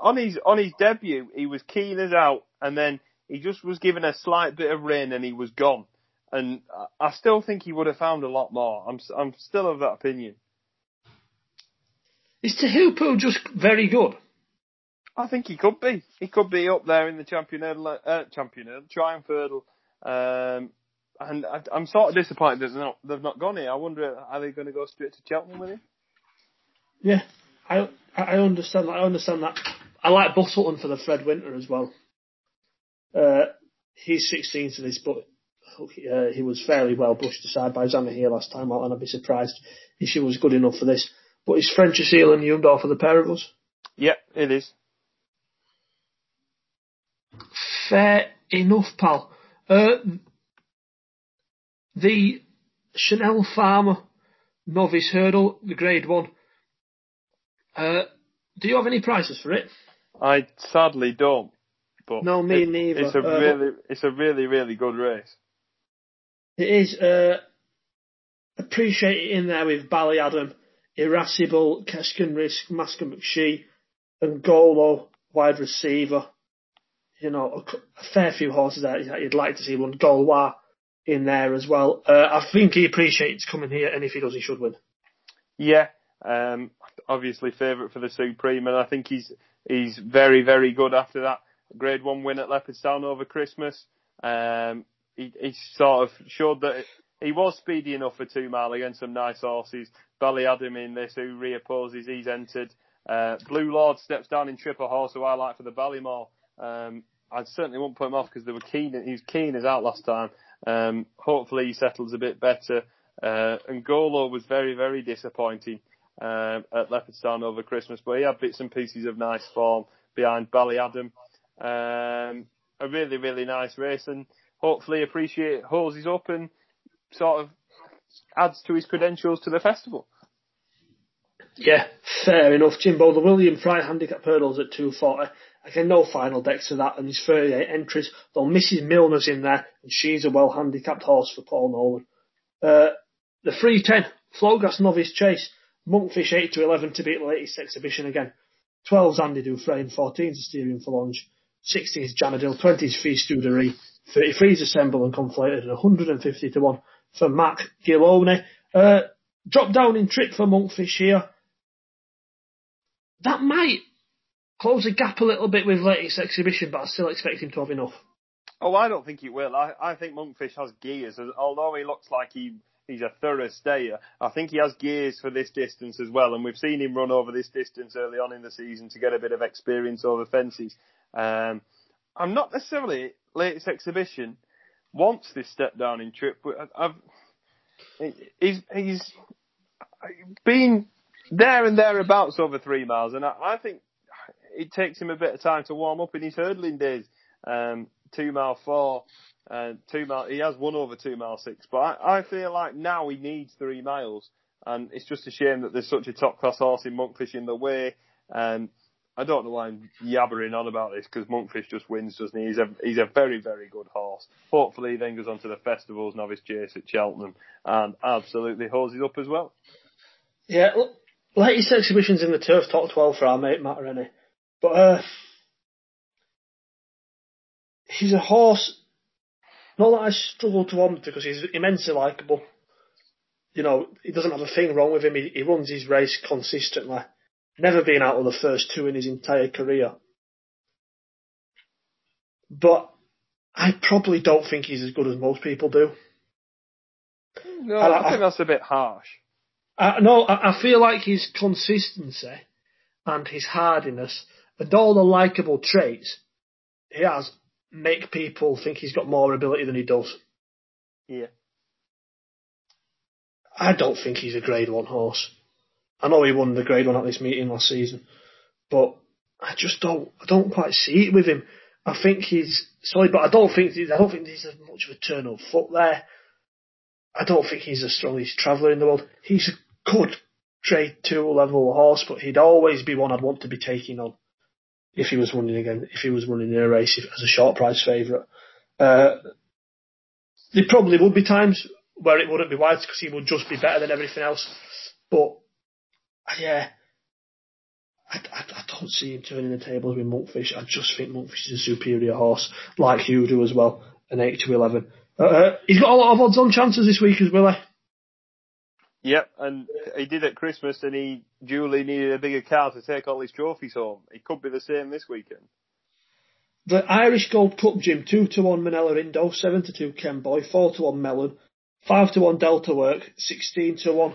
on his debut, he was keen as out, and then he just was given a slight bit of rain, and he was gone. And I still think he would have found a lot more. I'm still of that opinion. Is Tehupu just very good? I think he could be. He could be up there in the Triumph Hurdle. And I'm sort of disappointed that they've not gone here. I wonder, are they going to go straight to Cheltenham with him? Yeah, I understand that. I like Buttleton for the Fred Winter as well. He's 16 to this, but he was fairly well brushed aside by Zana here last time out, and I'd be surprised if she was good enough for this. But it's Frenchesille and Humidor for the pair of us. Yep, it is. Fair enough, pal. The Chanel Farmer Novice Hurdle, the Grade 1. Do you have any prices for it? I sadly don't. But no, me neither. It's a really good race. It is. Appreciate it in there with Ballyadam, Irascible, Keskin Risk, Masker McShee, N'Golo, wide receiver. You know, a fair few horses there you'd like to see one. Gaulois in there as well. I think he appreciates coming here, and if he does, he should win. Yeah, obviously favourite for the Supreme, and I think he's very, very good after that Grade 1 win at Leopardstown over Christmas. He sort of showed that he was speedy enough for 2 mile against some nice horses. Bally had him in this, who reopposes, he's entered. Blue Lord steps down in trip, a horse who I like for the Ballymore. I certainly wouldn't put him off because they were keen. He was keen as out last time. Hopefully he settles a bit better. N'Golo was very, very disappointing at Leopardstown over Christmas, but he had bits and pieces of nice form behind Ballyadam. A really, really nice race, and hopefully appreciate holds his up and sort of adds to his credentials to the festival. Yeah, fair enough, Jimbo. The William Fry handicap hurdles at 2:40. Again, no final decks to that, and there's 38 entries, though Mrs. Milner's in there, and she's a well-handicapped horse for Paul Nolan. The 3:10, Flogas Novice Chase, Monkfish 8-11 to beat the latest exhibition again. 12's Andy Dufresne, 14's Asterion Falange, 16's Janadil, 20's Fils d'Oudairies, 33's Assemble and Conflated, and 150-1 for Mac Gillone. Drop down in trip for Monkfish here. That might close a gap a little bit with latest exhibition, but I still expect him to have enough. Oh, I don't think he will. I think Monkfish has gears. Although he looks like he's a thorough stayer, I think he has gears for this distance as well. And we've seen him run over this distance early on in the season to get a bit of experience over fences. I'm not necessarily latest exhibition wants this step down in trip, but he's been there and thereabouts over 3 miles, and I think it takes him a bit of time to warm up in his hurdling days. 2 mile 4, 2 mile. He has won over 2 mile 6, but I feel like now he needs 3 miles, and it's just a shame that there's such a top class horse in Monkfish in the way. I don't know why I'm yabbering on about this because Monkfish just wins, doesn't he? He's a very, very good horse. Hopefully, he then goes on to the Festival's Novice Chase at Cheltenham and absolutely hoses up as well. Yeah, look, latest exhibitions in the turf top 12 for our mate Matt Rennie, but he's a horse. Not that I struggle to want because he's immensely likeable. You know, he doesn't have a thing wrong with him. He runs his race consistently. Never been out of the first two in his entire career. But I probably don't think he's as good as most people do. No, I think that's a bit harsh. I feel like his consistency and his hardiness and all the likeable traits he has make people think he's got more ability than he does. Yeah. I don't think he's a Grade 1 horse. I know he won the Grade 1 at this meeting last season, but I just don't quite see it with him. I think he's solid, but I don't think he's much of a turn of foot there. I don't think he's the strongest traveller in the world. He's a good Grade 2 level horse, but he'd always be one I'd want to be taking on if he was running again, if he was running in a race as a short price favourite. There probably would be times where it wouldn't be wise because he would just be better than everything else, but yeah, I don't see him turning the tables with Monkfish. I just think Monkfish is a superior horse, like you do as well, an 8-11. He's got a lot of odds on chances this week as Willie. Yep, and he did at Christmas, and he duly needed a bigger car to take all his trophies home. It could be the same this weekend. The Irish Gold Cup, Jim, 2-1 Manella Indo, 7-2 Ken Boy, 4-1 Mellon, 5-1 Delta Work, 16-1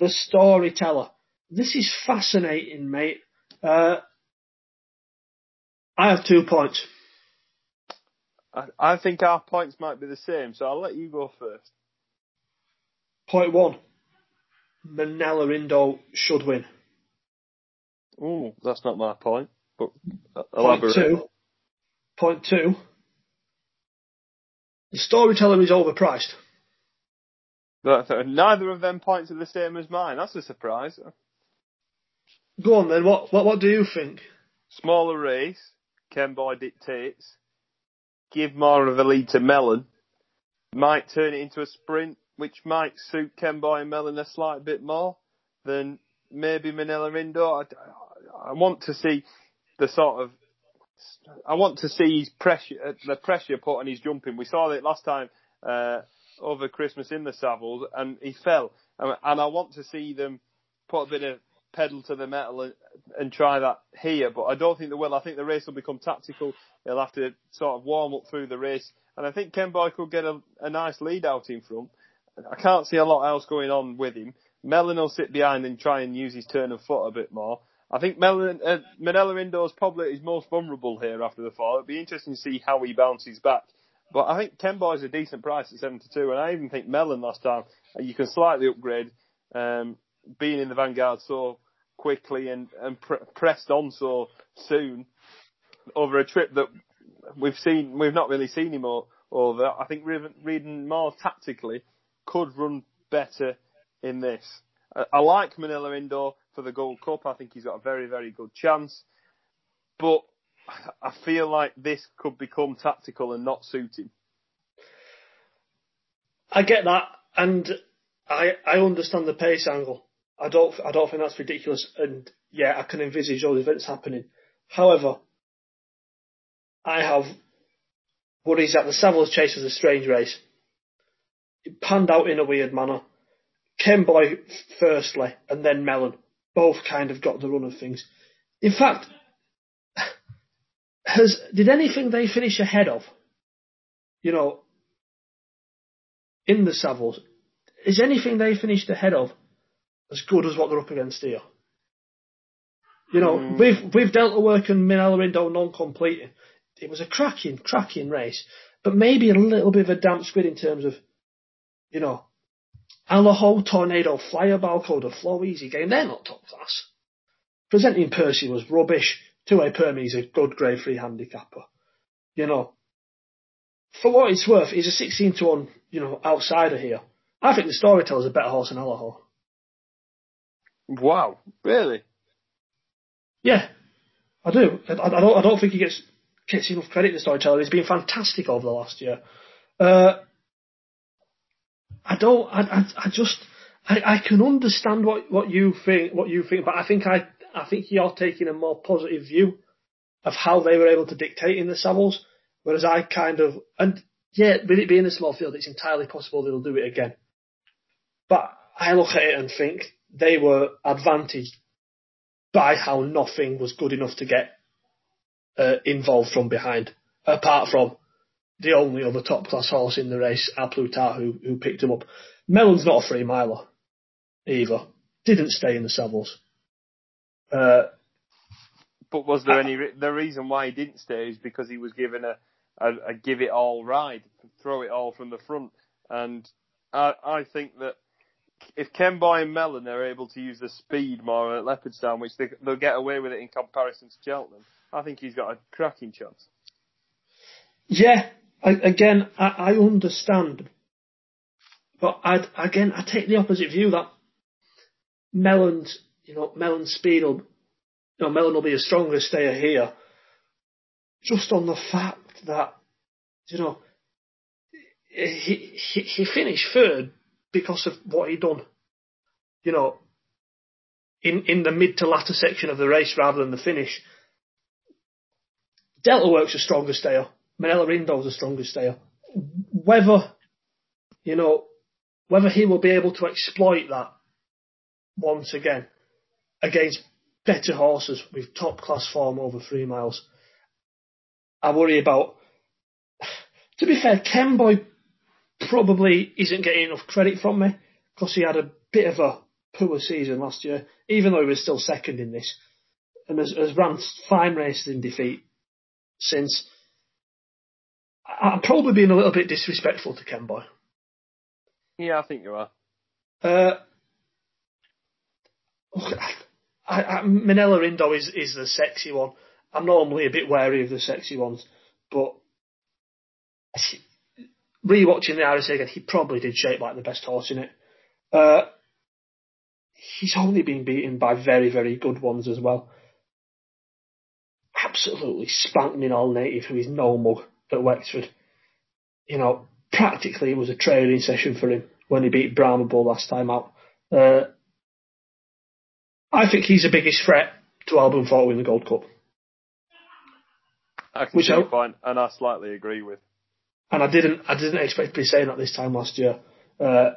The Storyteller. This is fascinating, mate. I have 2 points. I think our points might be the same, so I'll let you go first. Point 1. Manella Indo should win. Oh, that's not my point. But elaborate. Point two. The Storyteller is overpriced. Neither of them points are the same as mine. That's a surprise. Go on then. What do you think? Smaller race. Ken Boy dictates. Give more of a lead to Mellon. Might turn it into a sprint, which might suit Ken Boy and Mellon a slight bit more than maybe Manella Indo. I, I want to see the sort of, I want to see his pressure, the pressure put on his jumping. We saw it last time over Christmas in the Savills, and he fell. And I want to see them put a bit of pedal to the metal and try that here, but I don't think they will. I think the race will become tactical. They'll have to sort of warm up through the race, and I think Ken Boy could get a nice lead out in front. I can't see a lot else going on with him. Mellon will sit behind and try and use his turn of foot a bit more. I think Manella Indoor's probably is most vulnerable here after the fall. It'll be interesting to see how he bounces back. But I think Ken Boy's a decent price at 7-2, and I even think Mellon last time, you can slightly upgrade being in the vanguard so quickly and pressed on so soon over a trip that we've not really seen him over. I think reading more tactically could run better in this. I like Manella Indoor for the Gold Cup. I think he's got a very, very good chance. But I feel like this could become tactical and not suit him. I get that, and I understand the pace angle. I don't think that's ridiculous, and yeah, I can envisage all the events happening. However, I have worries that the Savills Chase was a strange race. It panned out in a weird manner. Ken Boy firstly, and then Mellon. Both kind of got the run of things. In fact, did anything they finish ahead of, you know, in the Savills, is anything they finished ahead of as good as what they're up against here? You know, with Delta Work and Minalarindo non-completing, it was a cracking race, but maybe a little bit of a damp squid in terms of, you know, Alaho, Tornado, Flyer, Balcoda, Flow, Easy Game, they're not top class. Presenting Percy was rubbish. Two-Way Permy's a good grade 3 handicapper. You know, for what it's worth, he's a 16-1, you know, outsider here. I think the Storyteller's a better horse than Alaho. Wow, really? Yeah, I do. I don't think he gets enough credit to the Storyteller. He's been fantastic over the last year. I can understand what you think, but I think you're taking a more positive view of how they were able to dictate in the Savills, whereas I kind of, and yeah, with it being a small field, it's entirely possible they'll do it again. But I look at it and think they were advantaged by how nothing was good enough to get involved from behind, apart from the only other top-class horse in the race, Aplutar, who picked him up. Mellon's not a three-miler, either. Didn't stay in the Savills. But was there any... The reason why he didn't stay is because he was given a give-it-all ride, throw it all from the front. And I think that if Ken Boy and Mellon are able to use the speed more at Leopardstown, which they'll get away with it in comparison to Cheltenham, I think he's got a cracking chance. Yeah. I understand, but I take the opposite view that Mellon will be a stronger stayer here, just on the fact that, you know, he finished third because of what he'd done, you know, in the mid to latter section of the race rather than the finish. Delta Work's a stronger stayer. Manella Rindo's the strongest stayer. Whether he will be able to exploit that once again against better horses with top-class form over 3 miles, I worry about. To be fair, Ken Boy probably isn't getting enough credit from me because he had a bit of a poor season last year, even though he was still second in this, and has ran fine races in defeat since. I'm probably being a little bit disrespectful to Ken Boy. Yeah, I think you are. Manella Rindo is the sexy one. I'm normally a bit wary of the sexy ones, but rewatching the RSA again, he probably did shape like the best horse in it. He's only been beaten by very, very good ones as well. Absolutely spanking all native, who is no mug at Wexford. You know, practically it was a training session for him when he beat Brahma Bull last time out. I think he's the biggest threat to Albion for in the Gold Cup. I can see your point, and I slightly agree with. And I didn't expect to be saying that this time last year. I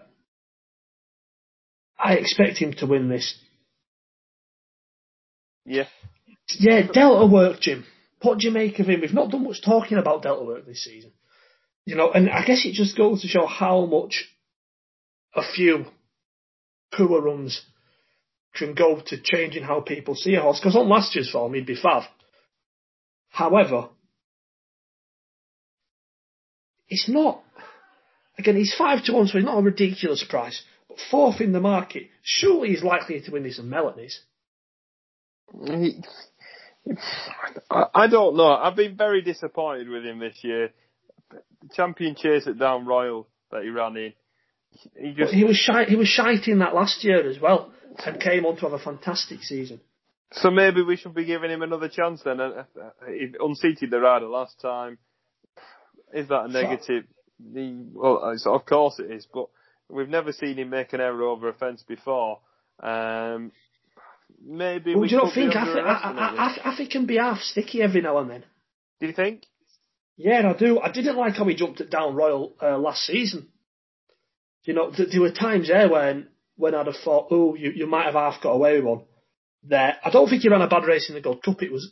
expect him to win this. Yeah. Yeah, Delta work, Jim. What do you make of him? We've not done much talking about Delta work this season. You know, and I guess it just goes to show how much a few poor runs can go to changing how people see a horse. Because on last year's form, he'd be fav. However, it's not. Again, he's 5-1, so he's not a ridiculous price. But fourth in the market, surely he's likely to win this and Melanie's. I don't know. I've been very disappointed with him this year. The champion chase at Down Royal that he ran in. He was shite in that last year as well, and came on to have a fantastic season. So maybe we should be giving him another chance then. He unseated the rider last time. Is that a negative? Of course it is, but we've never seen him make an error over a fence before. Maybe we should be underestimating. I think he can be half sticky every now and then. Do you think? Yeah, I do. I didn't like how he jumped at Down Royal last season. You know, there were times there when I'd have thought, oh, you might have half got away with one. There, I don't think he ran a bad race in the Gold Cup. It was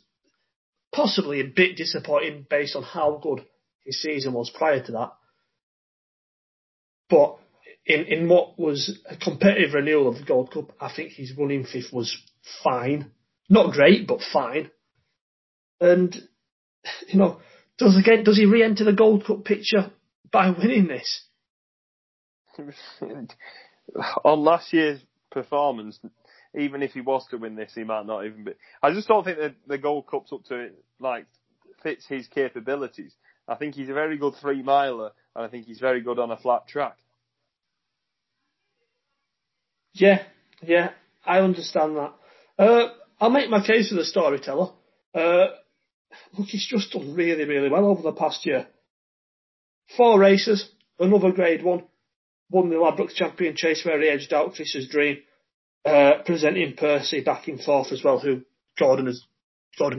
possibly a bit disappointing based on how good his season was prior to that. But in what was a competitive renewal of the Gold Cup, I think his running fifth was fine. Not great, but fine. And, you know, does he re-enter the Gold Cup picture by winning this? On last year's performance, even if he was to win this, he might not even be. I just don't think that the Gold Cup's up to it, like, fits his capabilities. I think he's a very good 3-miler, and I think he's very good on a flat track. Yeah, I understand that. I'll make my case for the storyteller. Look, he's just done really, really well over the past year. 4 races, another Grade 1, won the Ladbrokes Champion Chase where he edged out Chris's Dream, presenting Percy back in fourth as well, who Gordon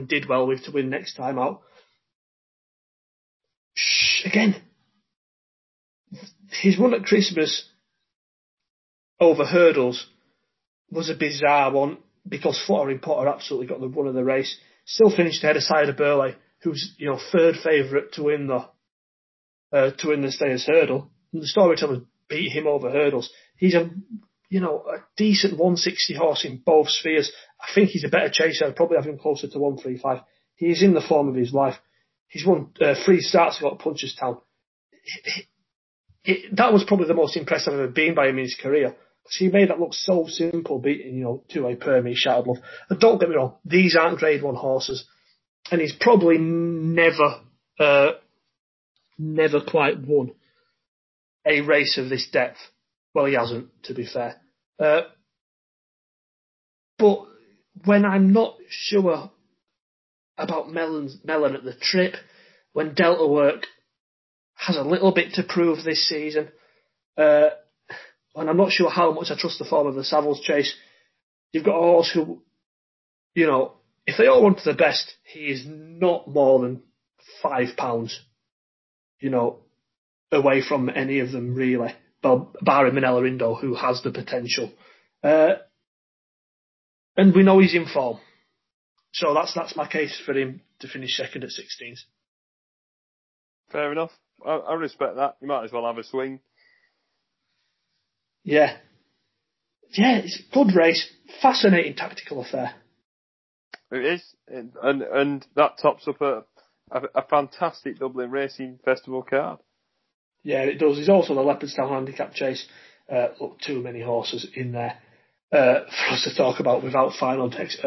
did well with to win next time out. Again, his run at Christmas over hurdles was a bizarre one because Fluttering Potter absolutely got the run of the race. Still finished ahead of Cider Burley, who's, you know, third favourite to win the Stayers Hurdle. And the storyteller beat him over hurdles. He's a decent 160 horse in both spheres. I think he's a better chaser. I'd probably have him closer to 135. He is in the form of his life. He's won 3 starts at Punchestown. That was probably the most impressive I've ever been by him in his career. Because he made that look so simple, beating, you know, 2-way Permie, Shattered Love. And don't get me wrong, these aren't Grade 1 horses. And he's probably never quite won a race of this depth. Well, he hasn't, to be fair. But when I'm not sure about Mellon at the trip, when Delta Work has a little bit to prove this season, and I'm not sure how much I trust the form of the Savills Chase, you've got a horse who, you know, if they all want the best, he is not more than £5, you know, away from any of them really, barring Minella Indo, who has the potential. And we know he's in form. So that's my case for him to finish second at 16s. Fair enough. I respect that. You might as well have a swing. Yeah, it's a good race. Fascinating tactical affair. It is. And that tops up a fantastic Dublin Racing Festival card. Yeah, it does. There's also the Leopardstown Handicap Chase. Look, too many horses in there for us to talk about without final text.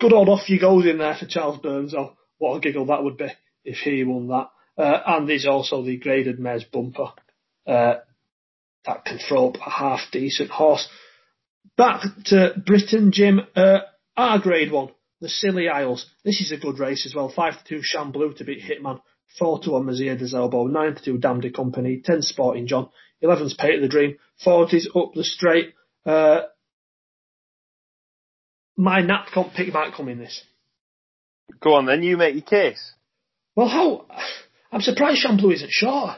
Good old Off You Goes in there for Charles Burns. Oh, what a giggle that would be if he won that. And there's also the Graded Mares Bumper. That can throw up a half-decent horse. Back to Britain, Jim. Our Grade 1, the Silly Isles. This is a good race as well. 5-2 Chamblou to beat Hitman. 4-1 Mazir des Elbow. 9-2 Damned Company. 10 Sporting John. 11's Pate of the Dream. 40's Up the Straight. my nap can't pick might come in this. Go on then, you make your case. Well, I'm surprised Chamblou isn't shorter.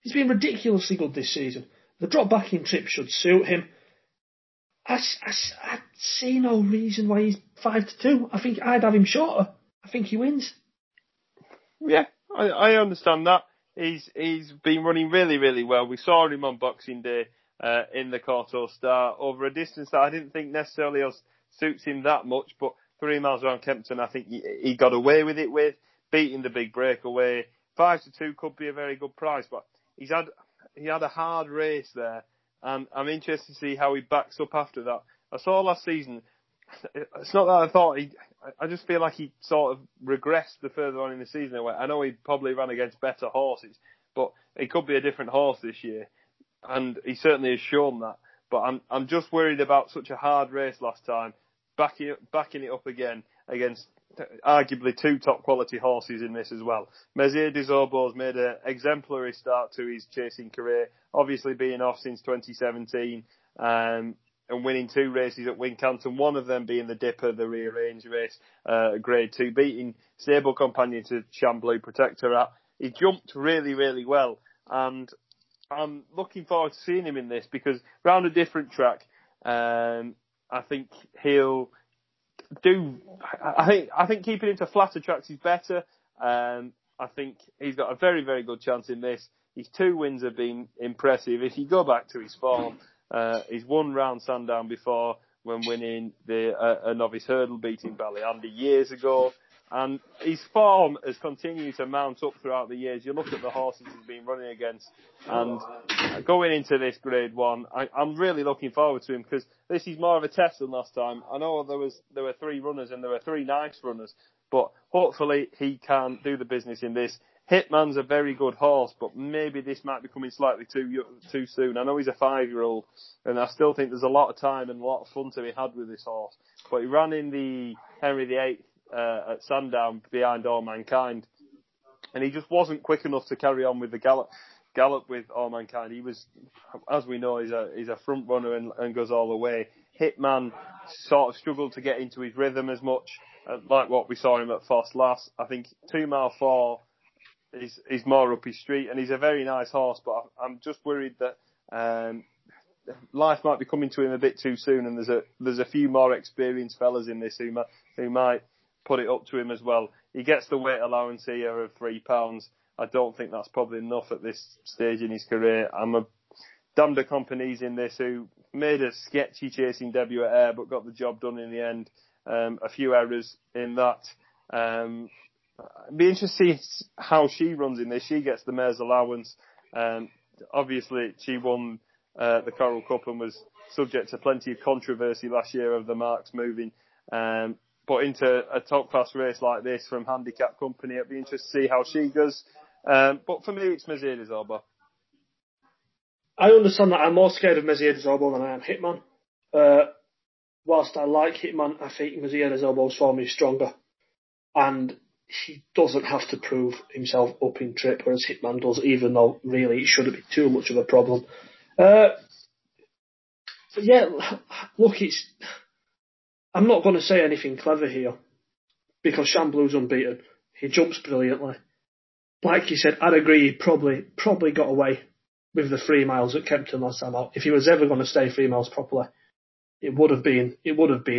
He's been ridiculously good this season. The drop back in trip should suit him. I see no reason why he's 5-2. I think I'd have him shorter. I think he wins. Yeah, I understand that. He's been running really, really well. We saw him on Boxing Day in the Courtauld Star over a distance that I didn't think necessarily suits him that much, but 3 miles around Kempton, I think he got away with it with beating the big breakaway. 5-2 could be a very good price, but he had a hard race there, and I'm interested to see how he backs up after that. I saw last season, it's not that I thought I just feel like he sort of regressed the further on in the season. I know he probably ran against better horses, but he could be a different horse this year, and he certainly has shown that. But I'm just worried about such a hard race last time, backing it up again against arguably two top quality horses in this as well. Messier des Oboes made an exemplary start to his chasing career, obviously being off since 2017 and winning 2 races at Wincanton, one of them being the Dipper, the rearrange race, Grade 2, beating stable companion to Chamblou Protectorat. He jumped really, really well, and I'm looking forward to seeing him in this because round a different track, I think he'll do. I think keeping him to flatter tracks is better. I think he's got a very, very good chance in this. His 2 wins have been impressive. If you go back to his form, he's won round Sandown before when winning the a novice hurdle, beating Ballyandy years ago, and his form has continued to mount up throughout the years. You look at the horses he's been running against, and going into this Grade 1, I'm really looking forward to him because this is more of a test than last time. I know there were 3 runners and there were 3 nice runners, but hopefully he can do the business in this. Hitman's a very good horse, but maybe this might be coming slightly too soon. I know he's a 5-year-old, and I still think there's a lot of time and a lot of fun to be had with this horse. But he ran in the Henry VIII at Sandown behind All Mankind, and he just wasn't quick enough to carry on with the gallop with All Mankind. He was, as we know, he's a front runner and goes all the way. Hitman sort of struggled to get into his rhythm as much, like what we saw him at Foss last. I think 2 mile 4. He's more up his street, and he's a very nice horse, but I'm just worried that life might be coming to him a bit too soon, and there's a few more experienced fellas in this who might put it up to him as well. He gets the weight allowance here of £3. I don't think that's probably enough at this stage in his career. I'm a Dame de Compagnie's in this, who made a sketchy chasing debut at Ayr, but got the job done in the end. A few errors in that. It'd be interesting to see how she runs in this. She gets the mare's allowance. Obviously, she won the Coral Cup and was subject to plenty of controversy last year of the marks moving. But into a top-class race like this from Handicap Company, it'd be interesting to see how she does. But for me, it's Messier des Oboes. I understand that I'm more scared of Messier des Oboes than I am Hitman. Whilst I like Hitman, I think Messier des Oboes' form is stronger. And he doesn't have to prove himself up in trip, whereas Hitman does, even though really it shouldn't be too much of a problem. But yeah, look, I'm not going to say anything clever here because Chamblou's unbeaten. He jumps brilliantly. Like you said, I'd agree he probably got away with the 3 miles at Kempton last time out. If he was ever going to stay 3 miles properly, it would have been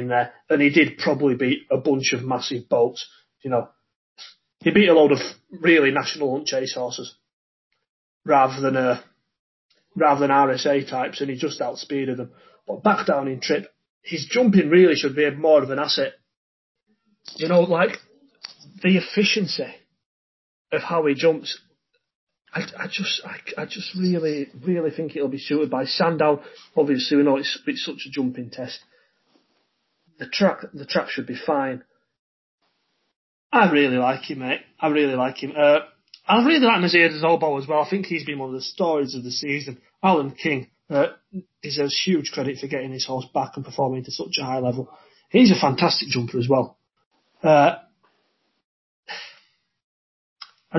there. And he did probably beat a bunch of massive bolts, you know. He beat a load of really national hunt chase horses rather than RSA types, and he just outspeeded them. But back down in trip, his jumping really should be more of an asset. You know, like the efficiency of how he jumps. I just really, really think it'll be suited by Sandown. Obviously, we know it's such a jumping test. The track should be fine. I really like him, mate. I really like him. I really like Messier des Oboes as well. I think he's been one of the stories of the season. Alan King deserves huge credit for getting his horse back and performing to such a high level. He's a fantastic jumper as well. I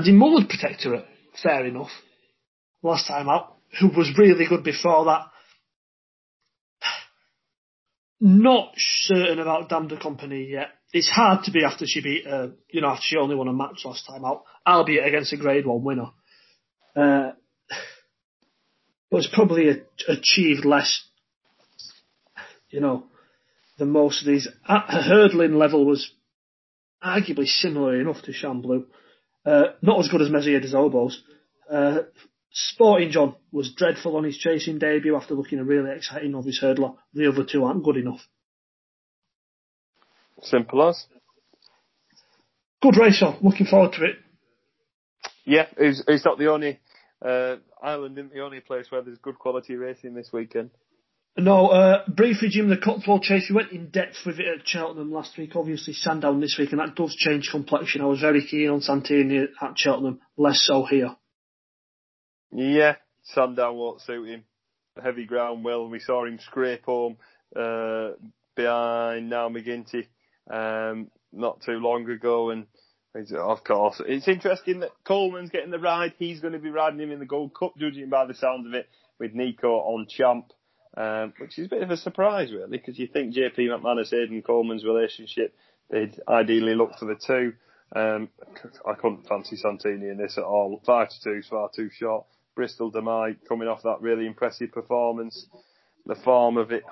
did Mullen Protectorate, fair enough, last time out, who was really good before that. Not certain about Dame de Compagnie yet. It's hard to be after she beat, after she only won a match last time out, albeit against a Grade 1 winner. But it's probably achieved less, than most of these. Her hurdling level was arguably similar enough to Chamblou. Not as good as Messier de Zobos. Sporting John was dreadful on his chasing debut after looking a really exciting novice hurdler. The other two aren't good enough. Simple as. Good race, on. Looking forward to it. Yeah, it's not the only... Ireland isn't the only place where there's good quality racing this weekend. No, briefly, Jim, the Cotswold Chase, we went in depth with it at Cheltenham last week, obviously Sandown this week, and that does change complexion. I was very keen on Santini at Cheltenham, less so here. Yeah, Sandown won't suit him. Heavy ground will. We saw him scrape home behind Now McGinty not too long ago, and of course. It's interesting that Coleman's getting the ride. He's going to be riding him in the Gold Cup, judging by the sound of it, with Nico on Champ, which is a bit of a surprise, really, because you think JP McManus, Aidan Coleman's relationship, they'd ideally look for the two. I couldn't fancy Santini in this at all. 5-2 is far too short. Bristol Demai coming off that really impressive performance. The form of it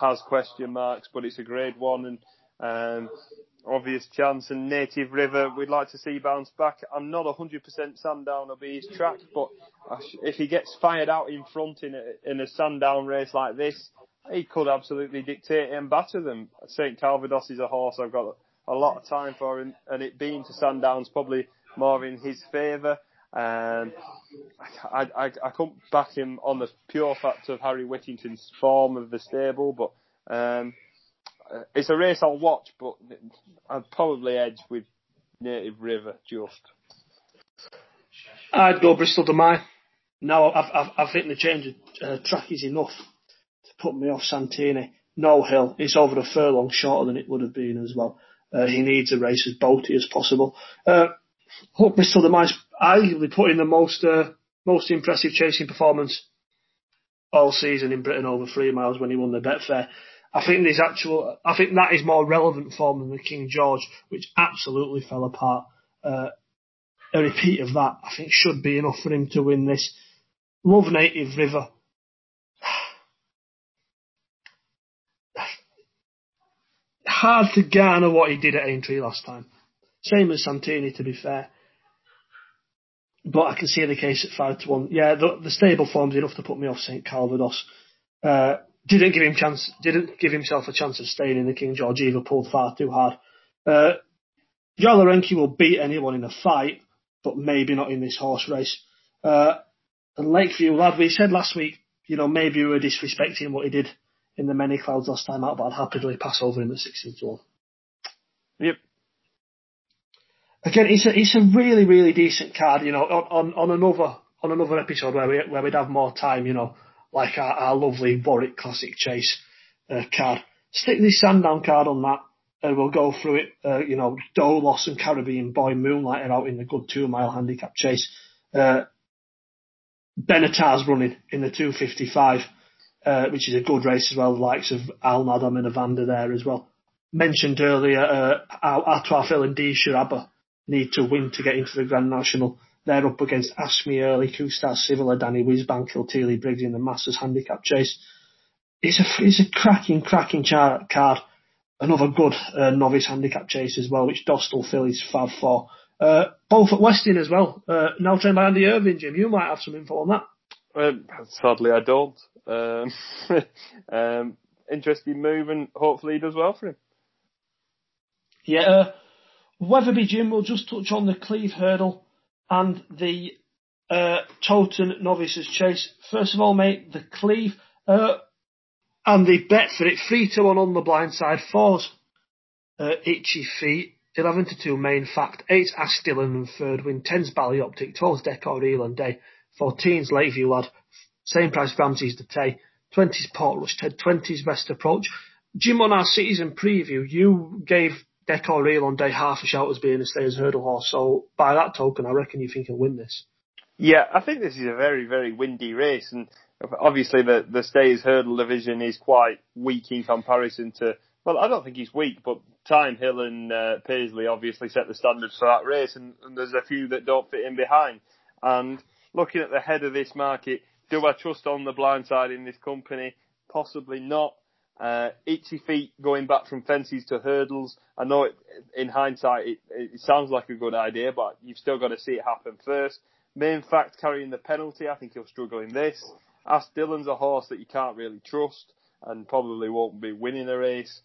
has question marks, but it's a Grade 1 and... obvious chance, and Native River we'd like to see bounce back. I'm not 100% Sandown will be his track, but if he gets fired out in front in a Sandown race like this, he could absolutely dictate and batter them. St Calvados is a horse I've got a lot of time for, and it being to Sandown's probably more in his favour. I couldn't back him on the pure fact of Harry Whittington's form of the stable, but it's a race I'll watch, but I'd probably edge with Native River, just. I'd go Bristol Demai. No, I think the change of track is enough to put me off Santini. No hill. It's over a furlong shorter than it would have been as well. He needs a race as boaty as possible. Hope Bristol Demai's arguably put in the most impressive chasing performance all season in Britain over 3 miles when he won the Betfair. I think that is more relevant form than the King George, which absolutely fell apart. A repeat of that, I think, should be enough for him to win this. Love Native River. Hard to garner what he did at Aintree last time. Same as Santini, to be fair. But I can see the case at 5-1. Yeah, the stable form's enough to put me off St Calvados. Didn't give himself a chance of staying in the King George either, pulled far too hard. Jalorenki will beat anyone in a fight, but maybe not in this horse race. And Lakeview Lad, we said last week, maybe we were disrespecting what he did in the Many Clouds last time out, but I'd happily pass over him at 16-1. Yep. Again, it's a really, really decent card, on another episode where we'd have more time, like our lovely Warwick Classic Chase card. Stick this Sandown card on that, and we'll go through it. Dolos and Caribbean Boy Moonlight are out in the good 2 mile handicap chase. Benatar's running in the 2:55, which is a good race as well. The likes of Al Nadam and Evander there as well. Mentioned earlier, Atoafil and Dee Sharaba need to win to get into the Grand National. They're up against Ask Me Early, Kustar Civilla, Danny Wisbank, Kilteely Briggs in the Masters Handicap Chase. It's a cracking card. Another good novice handicap chase as well, which Dostal Phillies fab for. Both at Westin as well. Now trained by Andy Irving, Jim. You might have some info on that. Sadly, I don't. Interesting move, and hopefully he does well for him. Yeah. Weatherby, Jim, we'll just touch on the Cleeve hurdle and the Towton Novices Chase. First of all, mate, the Cleeve and the bet for it. 3-1 on the blind side. 4's Itchy Feet. 11-2 Main Fact. 8's Ashdale and Third Win. 10's Ballyoptic. 12's Decor Elan Day. 14's Lakeview Lad. Same price Ramsey's the Tay. 20's Port Rush Ted. 20's Best Approach. Jim, on our season preview, you gave Decor Elan Day half a shout as being a stayers hurdle horse, so by that token I reckon you think he'll win this. Yeah, I think this is a very, very windy race, and Obviously, the Stays hurdle division is quite weak in comparison to, well, I don't think he's weak, but Time Hill and Paisley obviously set the standards for that race, and there's a few that don't fit in behind. And looking at the head of this market, do I trust On the Blind Side in this company? Possibly not. Itchy Feet going back from fences to hurdles. I know it, in hindsight it sounds like a good idea, but you've still got to see it happen first. Main Fact carrying the penalty, I think he'll struggle in this. Ask Dillon's a horse that you can't really trust and probably won't be winning a race.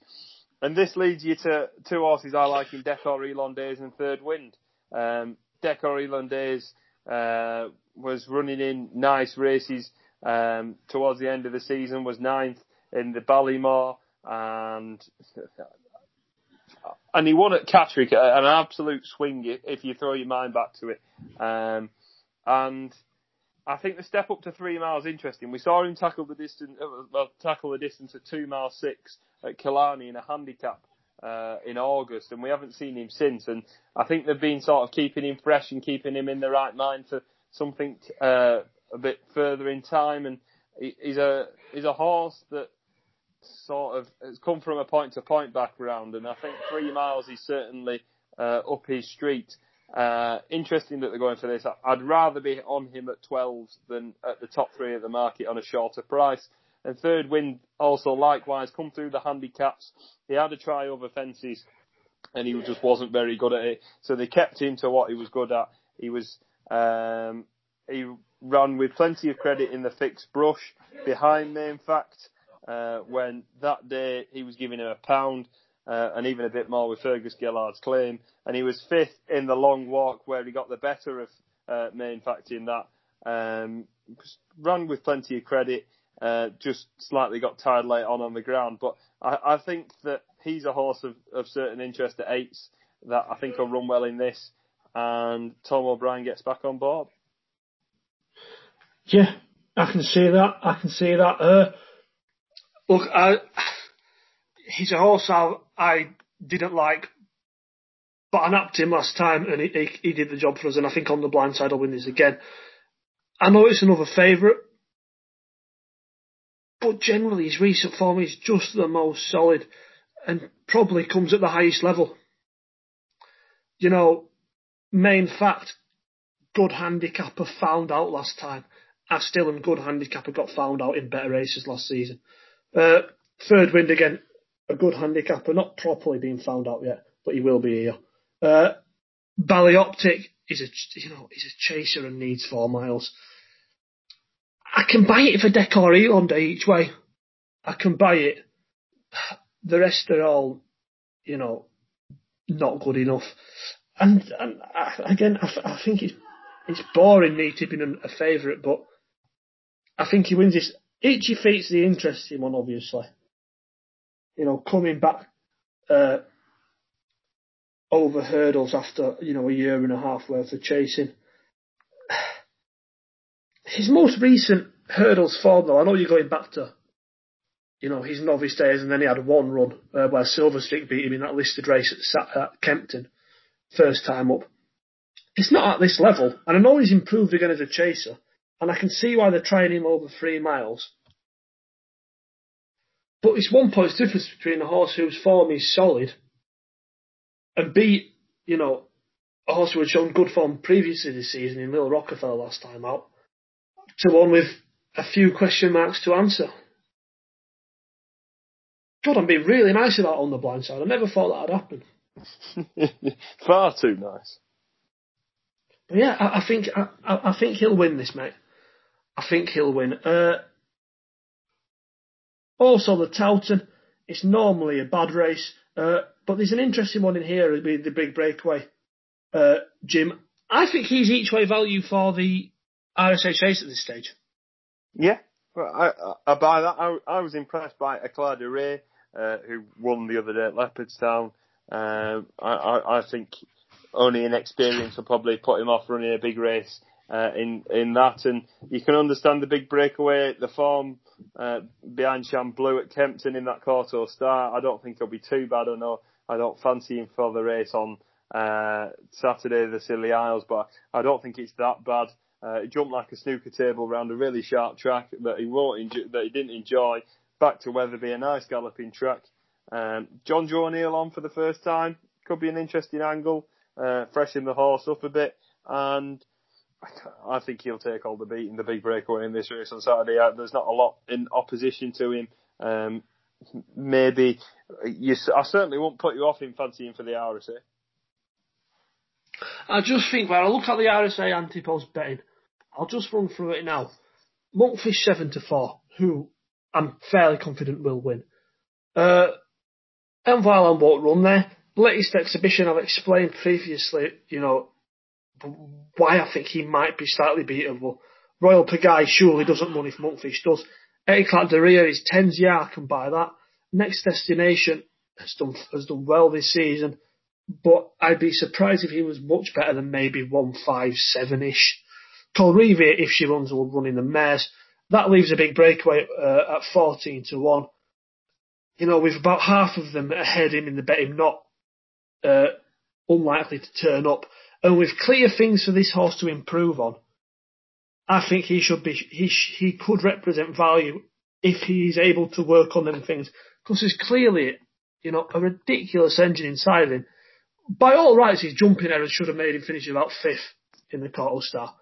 And this leads you to two horses I like in Decor Irlandaise and Third Wind. Decor Irlandaise was running in nice races towards the end of the season, was ninth in the Ballymore, and he won at Catterick, an absolute swing if you throw your mind back to it. And I think the step up to 3 miles interesting. We saw him tackle the distance at 2 miles 6 at Killarney in a handicap in August, and we haven't seen him since. And I think they've been sort of keeping him fresh and keeping him in the right mind for something a bit further in time. And he's a horse that sort of has come from a point-to-point background, and I think 3 miles is certainly up his street. Interesting that they're going for this. I'd rather be on him at 12s than at the top three of the market on a shorter price. And Third Wind also likewise come through the handicaps. He had a try over fences, and he just wasn't very good at it. So they kept him to what he was good at. He ran with plenty of credit in the fixed brush behind Main Fact, when that day he was giving him £1, and even a bit more with Fergus Gillard's claim. And he was fifth in the long walk, where he got the better of Main Fact in that. Ran with plenty of credit, just slightly got tired late on the ground. But I think that he's a horse of certain interest at 8s that I think will run well in this, and Tom O'Brien gets back on board. Yeah, I can see that. Look, he's a horse I didn't like, but I napped him last time, and he did the job for us, and I think On the Blind Side will win this again. I know it's another favourite, but generally his recent form is just the most solid and probably comes at the highest level. You know, Main Fact, good handicapper, found out last time. Ashdale and good handicapper got found out in better races last season. Third Wind again, a good handicapper, not properly being found out yet, but he will be here. Ballyoptic is a chaser and needs 4 miles. I can buy it for Decor Irlandaise each way. I can buy it. The rest are all, not good enough. And again, I think it's boring me tipping a favourite, but I think he wins this. Itchy Feet's the interesting one, obviously. Coming back over hurdles after, a year and a half worth of chasing. His most recent hurdles form, though, I know you're going back to, his novice days, and then he had one run where Silverstick beat him in that listed race at Kempton, first time up. It's not at this level, and I know he's improved again as a chaser, and I can see why they're trying him over 3 miles. But it's 1 point's difference between a horse whose form is solid and beat, a horse who had shown good form previously this season in Little Rockefeller last time out, to one with a few question marks to answer. God, I'm being really nice about On the Blind Side. I never thought that would happen. Far too nice. But yeah, I think he'll win this, mate. I think he'll win. Also, the Towton, it's normally a bad race, but there's an interesting one in here, with the big breakaway. Jim, I think he's each way value for the RSH Chase at this stage. Yeah, well, I buy that. I was impressed by Eclair de Ray, who won the other day at Leopardstown. I think only inexperience will probably put him off running a big race in that, and you can understand the big breakaway, the form behind Chamblou at Kempton in that quarto start. I don't think it'll be too bad. I don't fancy him for the race on Saturday, the Silly Isles, but I don't think it's that bad. Jumped like a snooker table round a really sharp track that he won't that he didn't enjoy. Back to Wetherby, a nice galloping track. John Joe O'Neill on for the first time. Could be an interesting angle. Freshen the horse up a bit. And I think he'll take all the beat in the big breakaway in this race on Saturday. There's not a lot in opposition to him. Maybe I certainly won't put you off in fancying for the RSA. I just think when I look at the RSA anti-post betting, I'll just run through it now. Monkfish 7-4, who I'm fairly confident will win. Environ won't run there. Latest exhibition, I've explained previously, you know, why I think he might be slightly beatable. Royal Pagai surely doesn't run if Monkfish does. Eclat Derriere is 10s, yeah, I can buy that. Next Destination has done well this season, but I'd be surprised if he was much better than maybe 157-ish. Colrevia, if she runs, will run in the mares. That leaves a big breakaway at 14-1. You know, with about half of them ahead him in the betting, not unlikely to turn up. And with clear things for this horse to improve on, I think he should be. He could represent value if he's able to work on them things, because there's clearly, you know, a ridiculous engine inside of him. By all rights, his jumping errors should have made him finish about 5th in the Coral Star.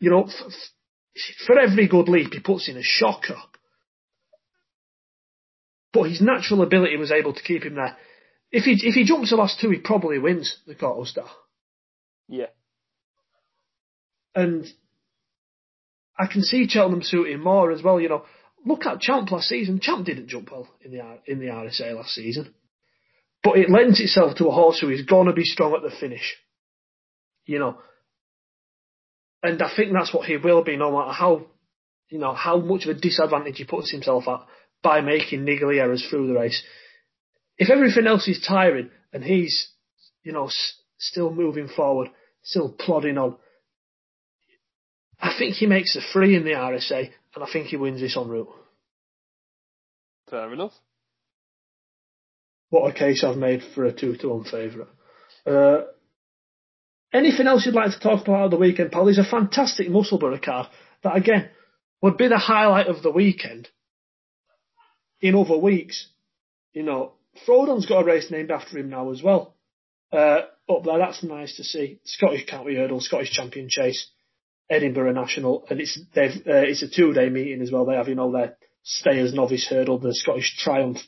You know, for every good leap, he puts in a shocker. But his natural ability was able to keep him there. If he jumps the last two, he probably wins the Coral Star. Yeah. And I can see Cheltenham suiting more as well. You know, look at Champ last season. Champ didn't jump well in the RSA last season, but it lends itself to a horse who is gonna be strong at the finish. You know, and I think that's what he will be, no matter how much of a disadvantage he puts himself at by making niggly errors through the race. If everything else is tiring and he's, you know, still moving forward, still plodding on, I think he makes the 3 in the RSA, and I think he wins this en route. Fair enough. What a case I've made for a 2-1 favourite. Anything else you'd like to talk about of the weekend, pal? There's a fantastic Musselburgh card that, again, would be the highlight of the weekend in other weeks. You know, Frodon's got a race named after him now as well. Up there, that's nice to see. Scottish County Hurdle, Scottish Champion Chase, Edinburgh National, and it's a 2-day meeting as well. They have, you know, their Stayers Novice Hurdle, the Scottish Triumph,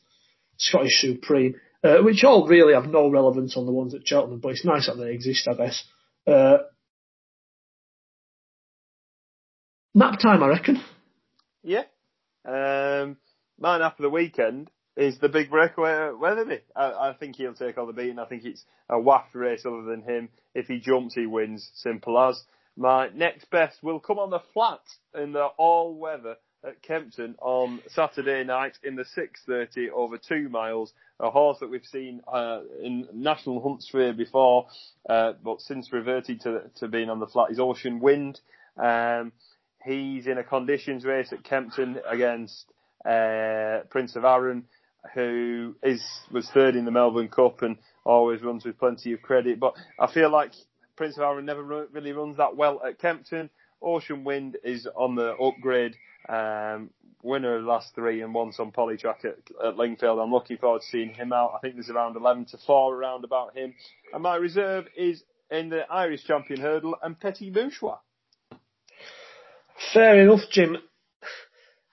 Scottish Supreme, which all really have no relevance on the ones at Cheltenham, but it's nice that they exist, I guess. Nap time, I reckon. Yeah. My nap of the weekend is the big breakaway at Wetherby. I think he'll take all the beating. I think it's a waft race other than him. If he jumps, he wins. Simple as. My next best will come on the flat in the all-weather at Kempton on Saturday night in the 6:30 over 2 miles. A horse that we've seen in National Hunt Sphere before, but since reverted to being on the flat, is Ocean Wind. He's in a conditions race at Kempton against Prince of Arran, who was third in the Melbourne Cup and always runs with plenty of credit. But I feel like Prince of Arran never really runs that well at Kempton. Ocean Wind is on the upgrade, winner of the last 3 and once on Polytrack at Lingfield. I'm looking forward to seeing him out. I think there's around 11-4 around about him. And my reserve is in the Irish Champion Hurdle and Petit Bourgeois. Fair enough, Jim.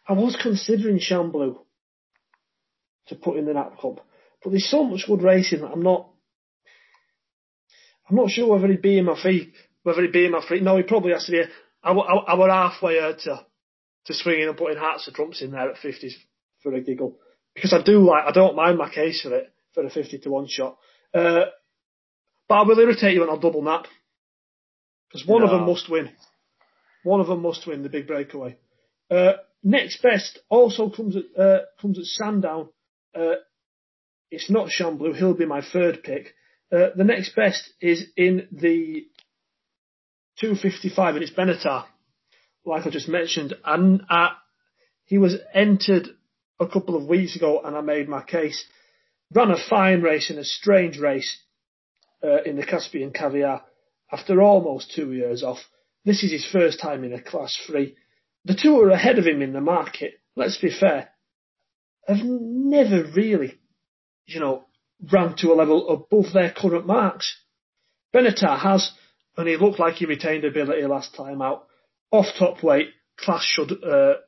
I was considering Chamblou to put in the Nap Club, but there's so much good racing that I'm not sure whether he'd be in my feet. No, he probably has to be. I were halfway to swinging and putting hearts of trumps in there at 50s for a giggle, because I don't mind my case for it for a 50-1 shot. But I will irritate you and I'll double nap, because one of them must win. One of them must win the big breakaway. Next best also comes at Sandown. It's not Chamblou. He'll be my 3rd pick. The next best is in the 2:55, and it's Benatar. Like I just mentioned, and he was entered a couple of weeks ago, and I made my case. Ran a fine race in a strange race in the Caspian Caviar after almost 2 years off. This is his first time in a Class 3. The two who are ahead of him in the market, let's be fair, have never really, ran to a level above their current marks. Benatar has, and he looked like he retained ability last time out. Off top weight, class should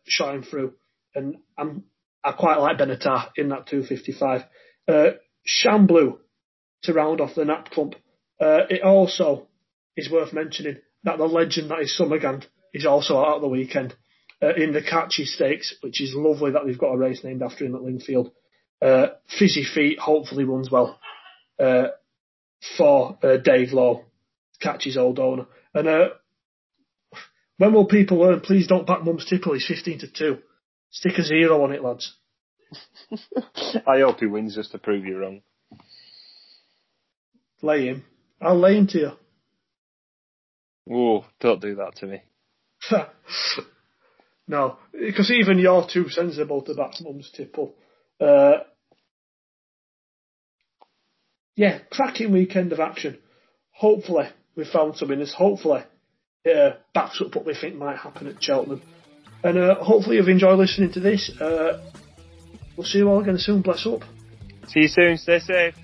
shine through, and I quite like Benatar in that 255. Shamblu to round off the nap clump. It also is worth mentioning that the legend that is Summergand is also out of the weekend in the Catchy Stakes, which is lovely that they've got a race named after him at Lingfield. Fizzy Feet hopefully runs well for Dave Lowe, Catchy's old owner. And when will people learn, please don't back Mum's Tipple, he's 15-2. Stick a 0 on it, lads. I hope he wins just to prove you wrong. Lay him. I'll lay him to you. Oh, don't do that to me. No, because even you're too sensible to back Mum's Tipple. Yeah, cracking weekend of action. Hopefully, we found some in this. Hopefully, it backs up what we think might happen at Cheltenham. And hopefully you've enjoyed listening to this. We'll see you all again soon. Bless up. See you soon. Stay safe.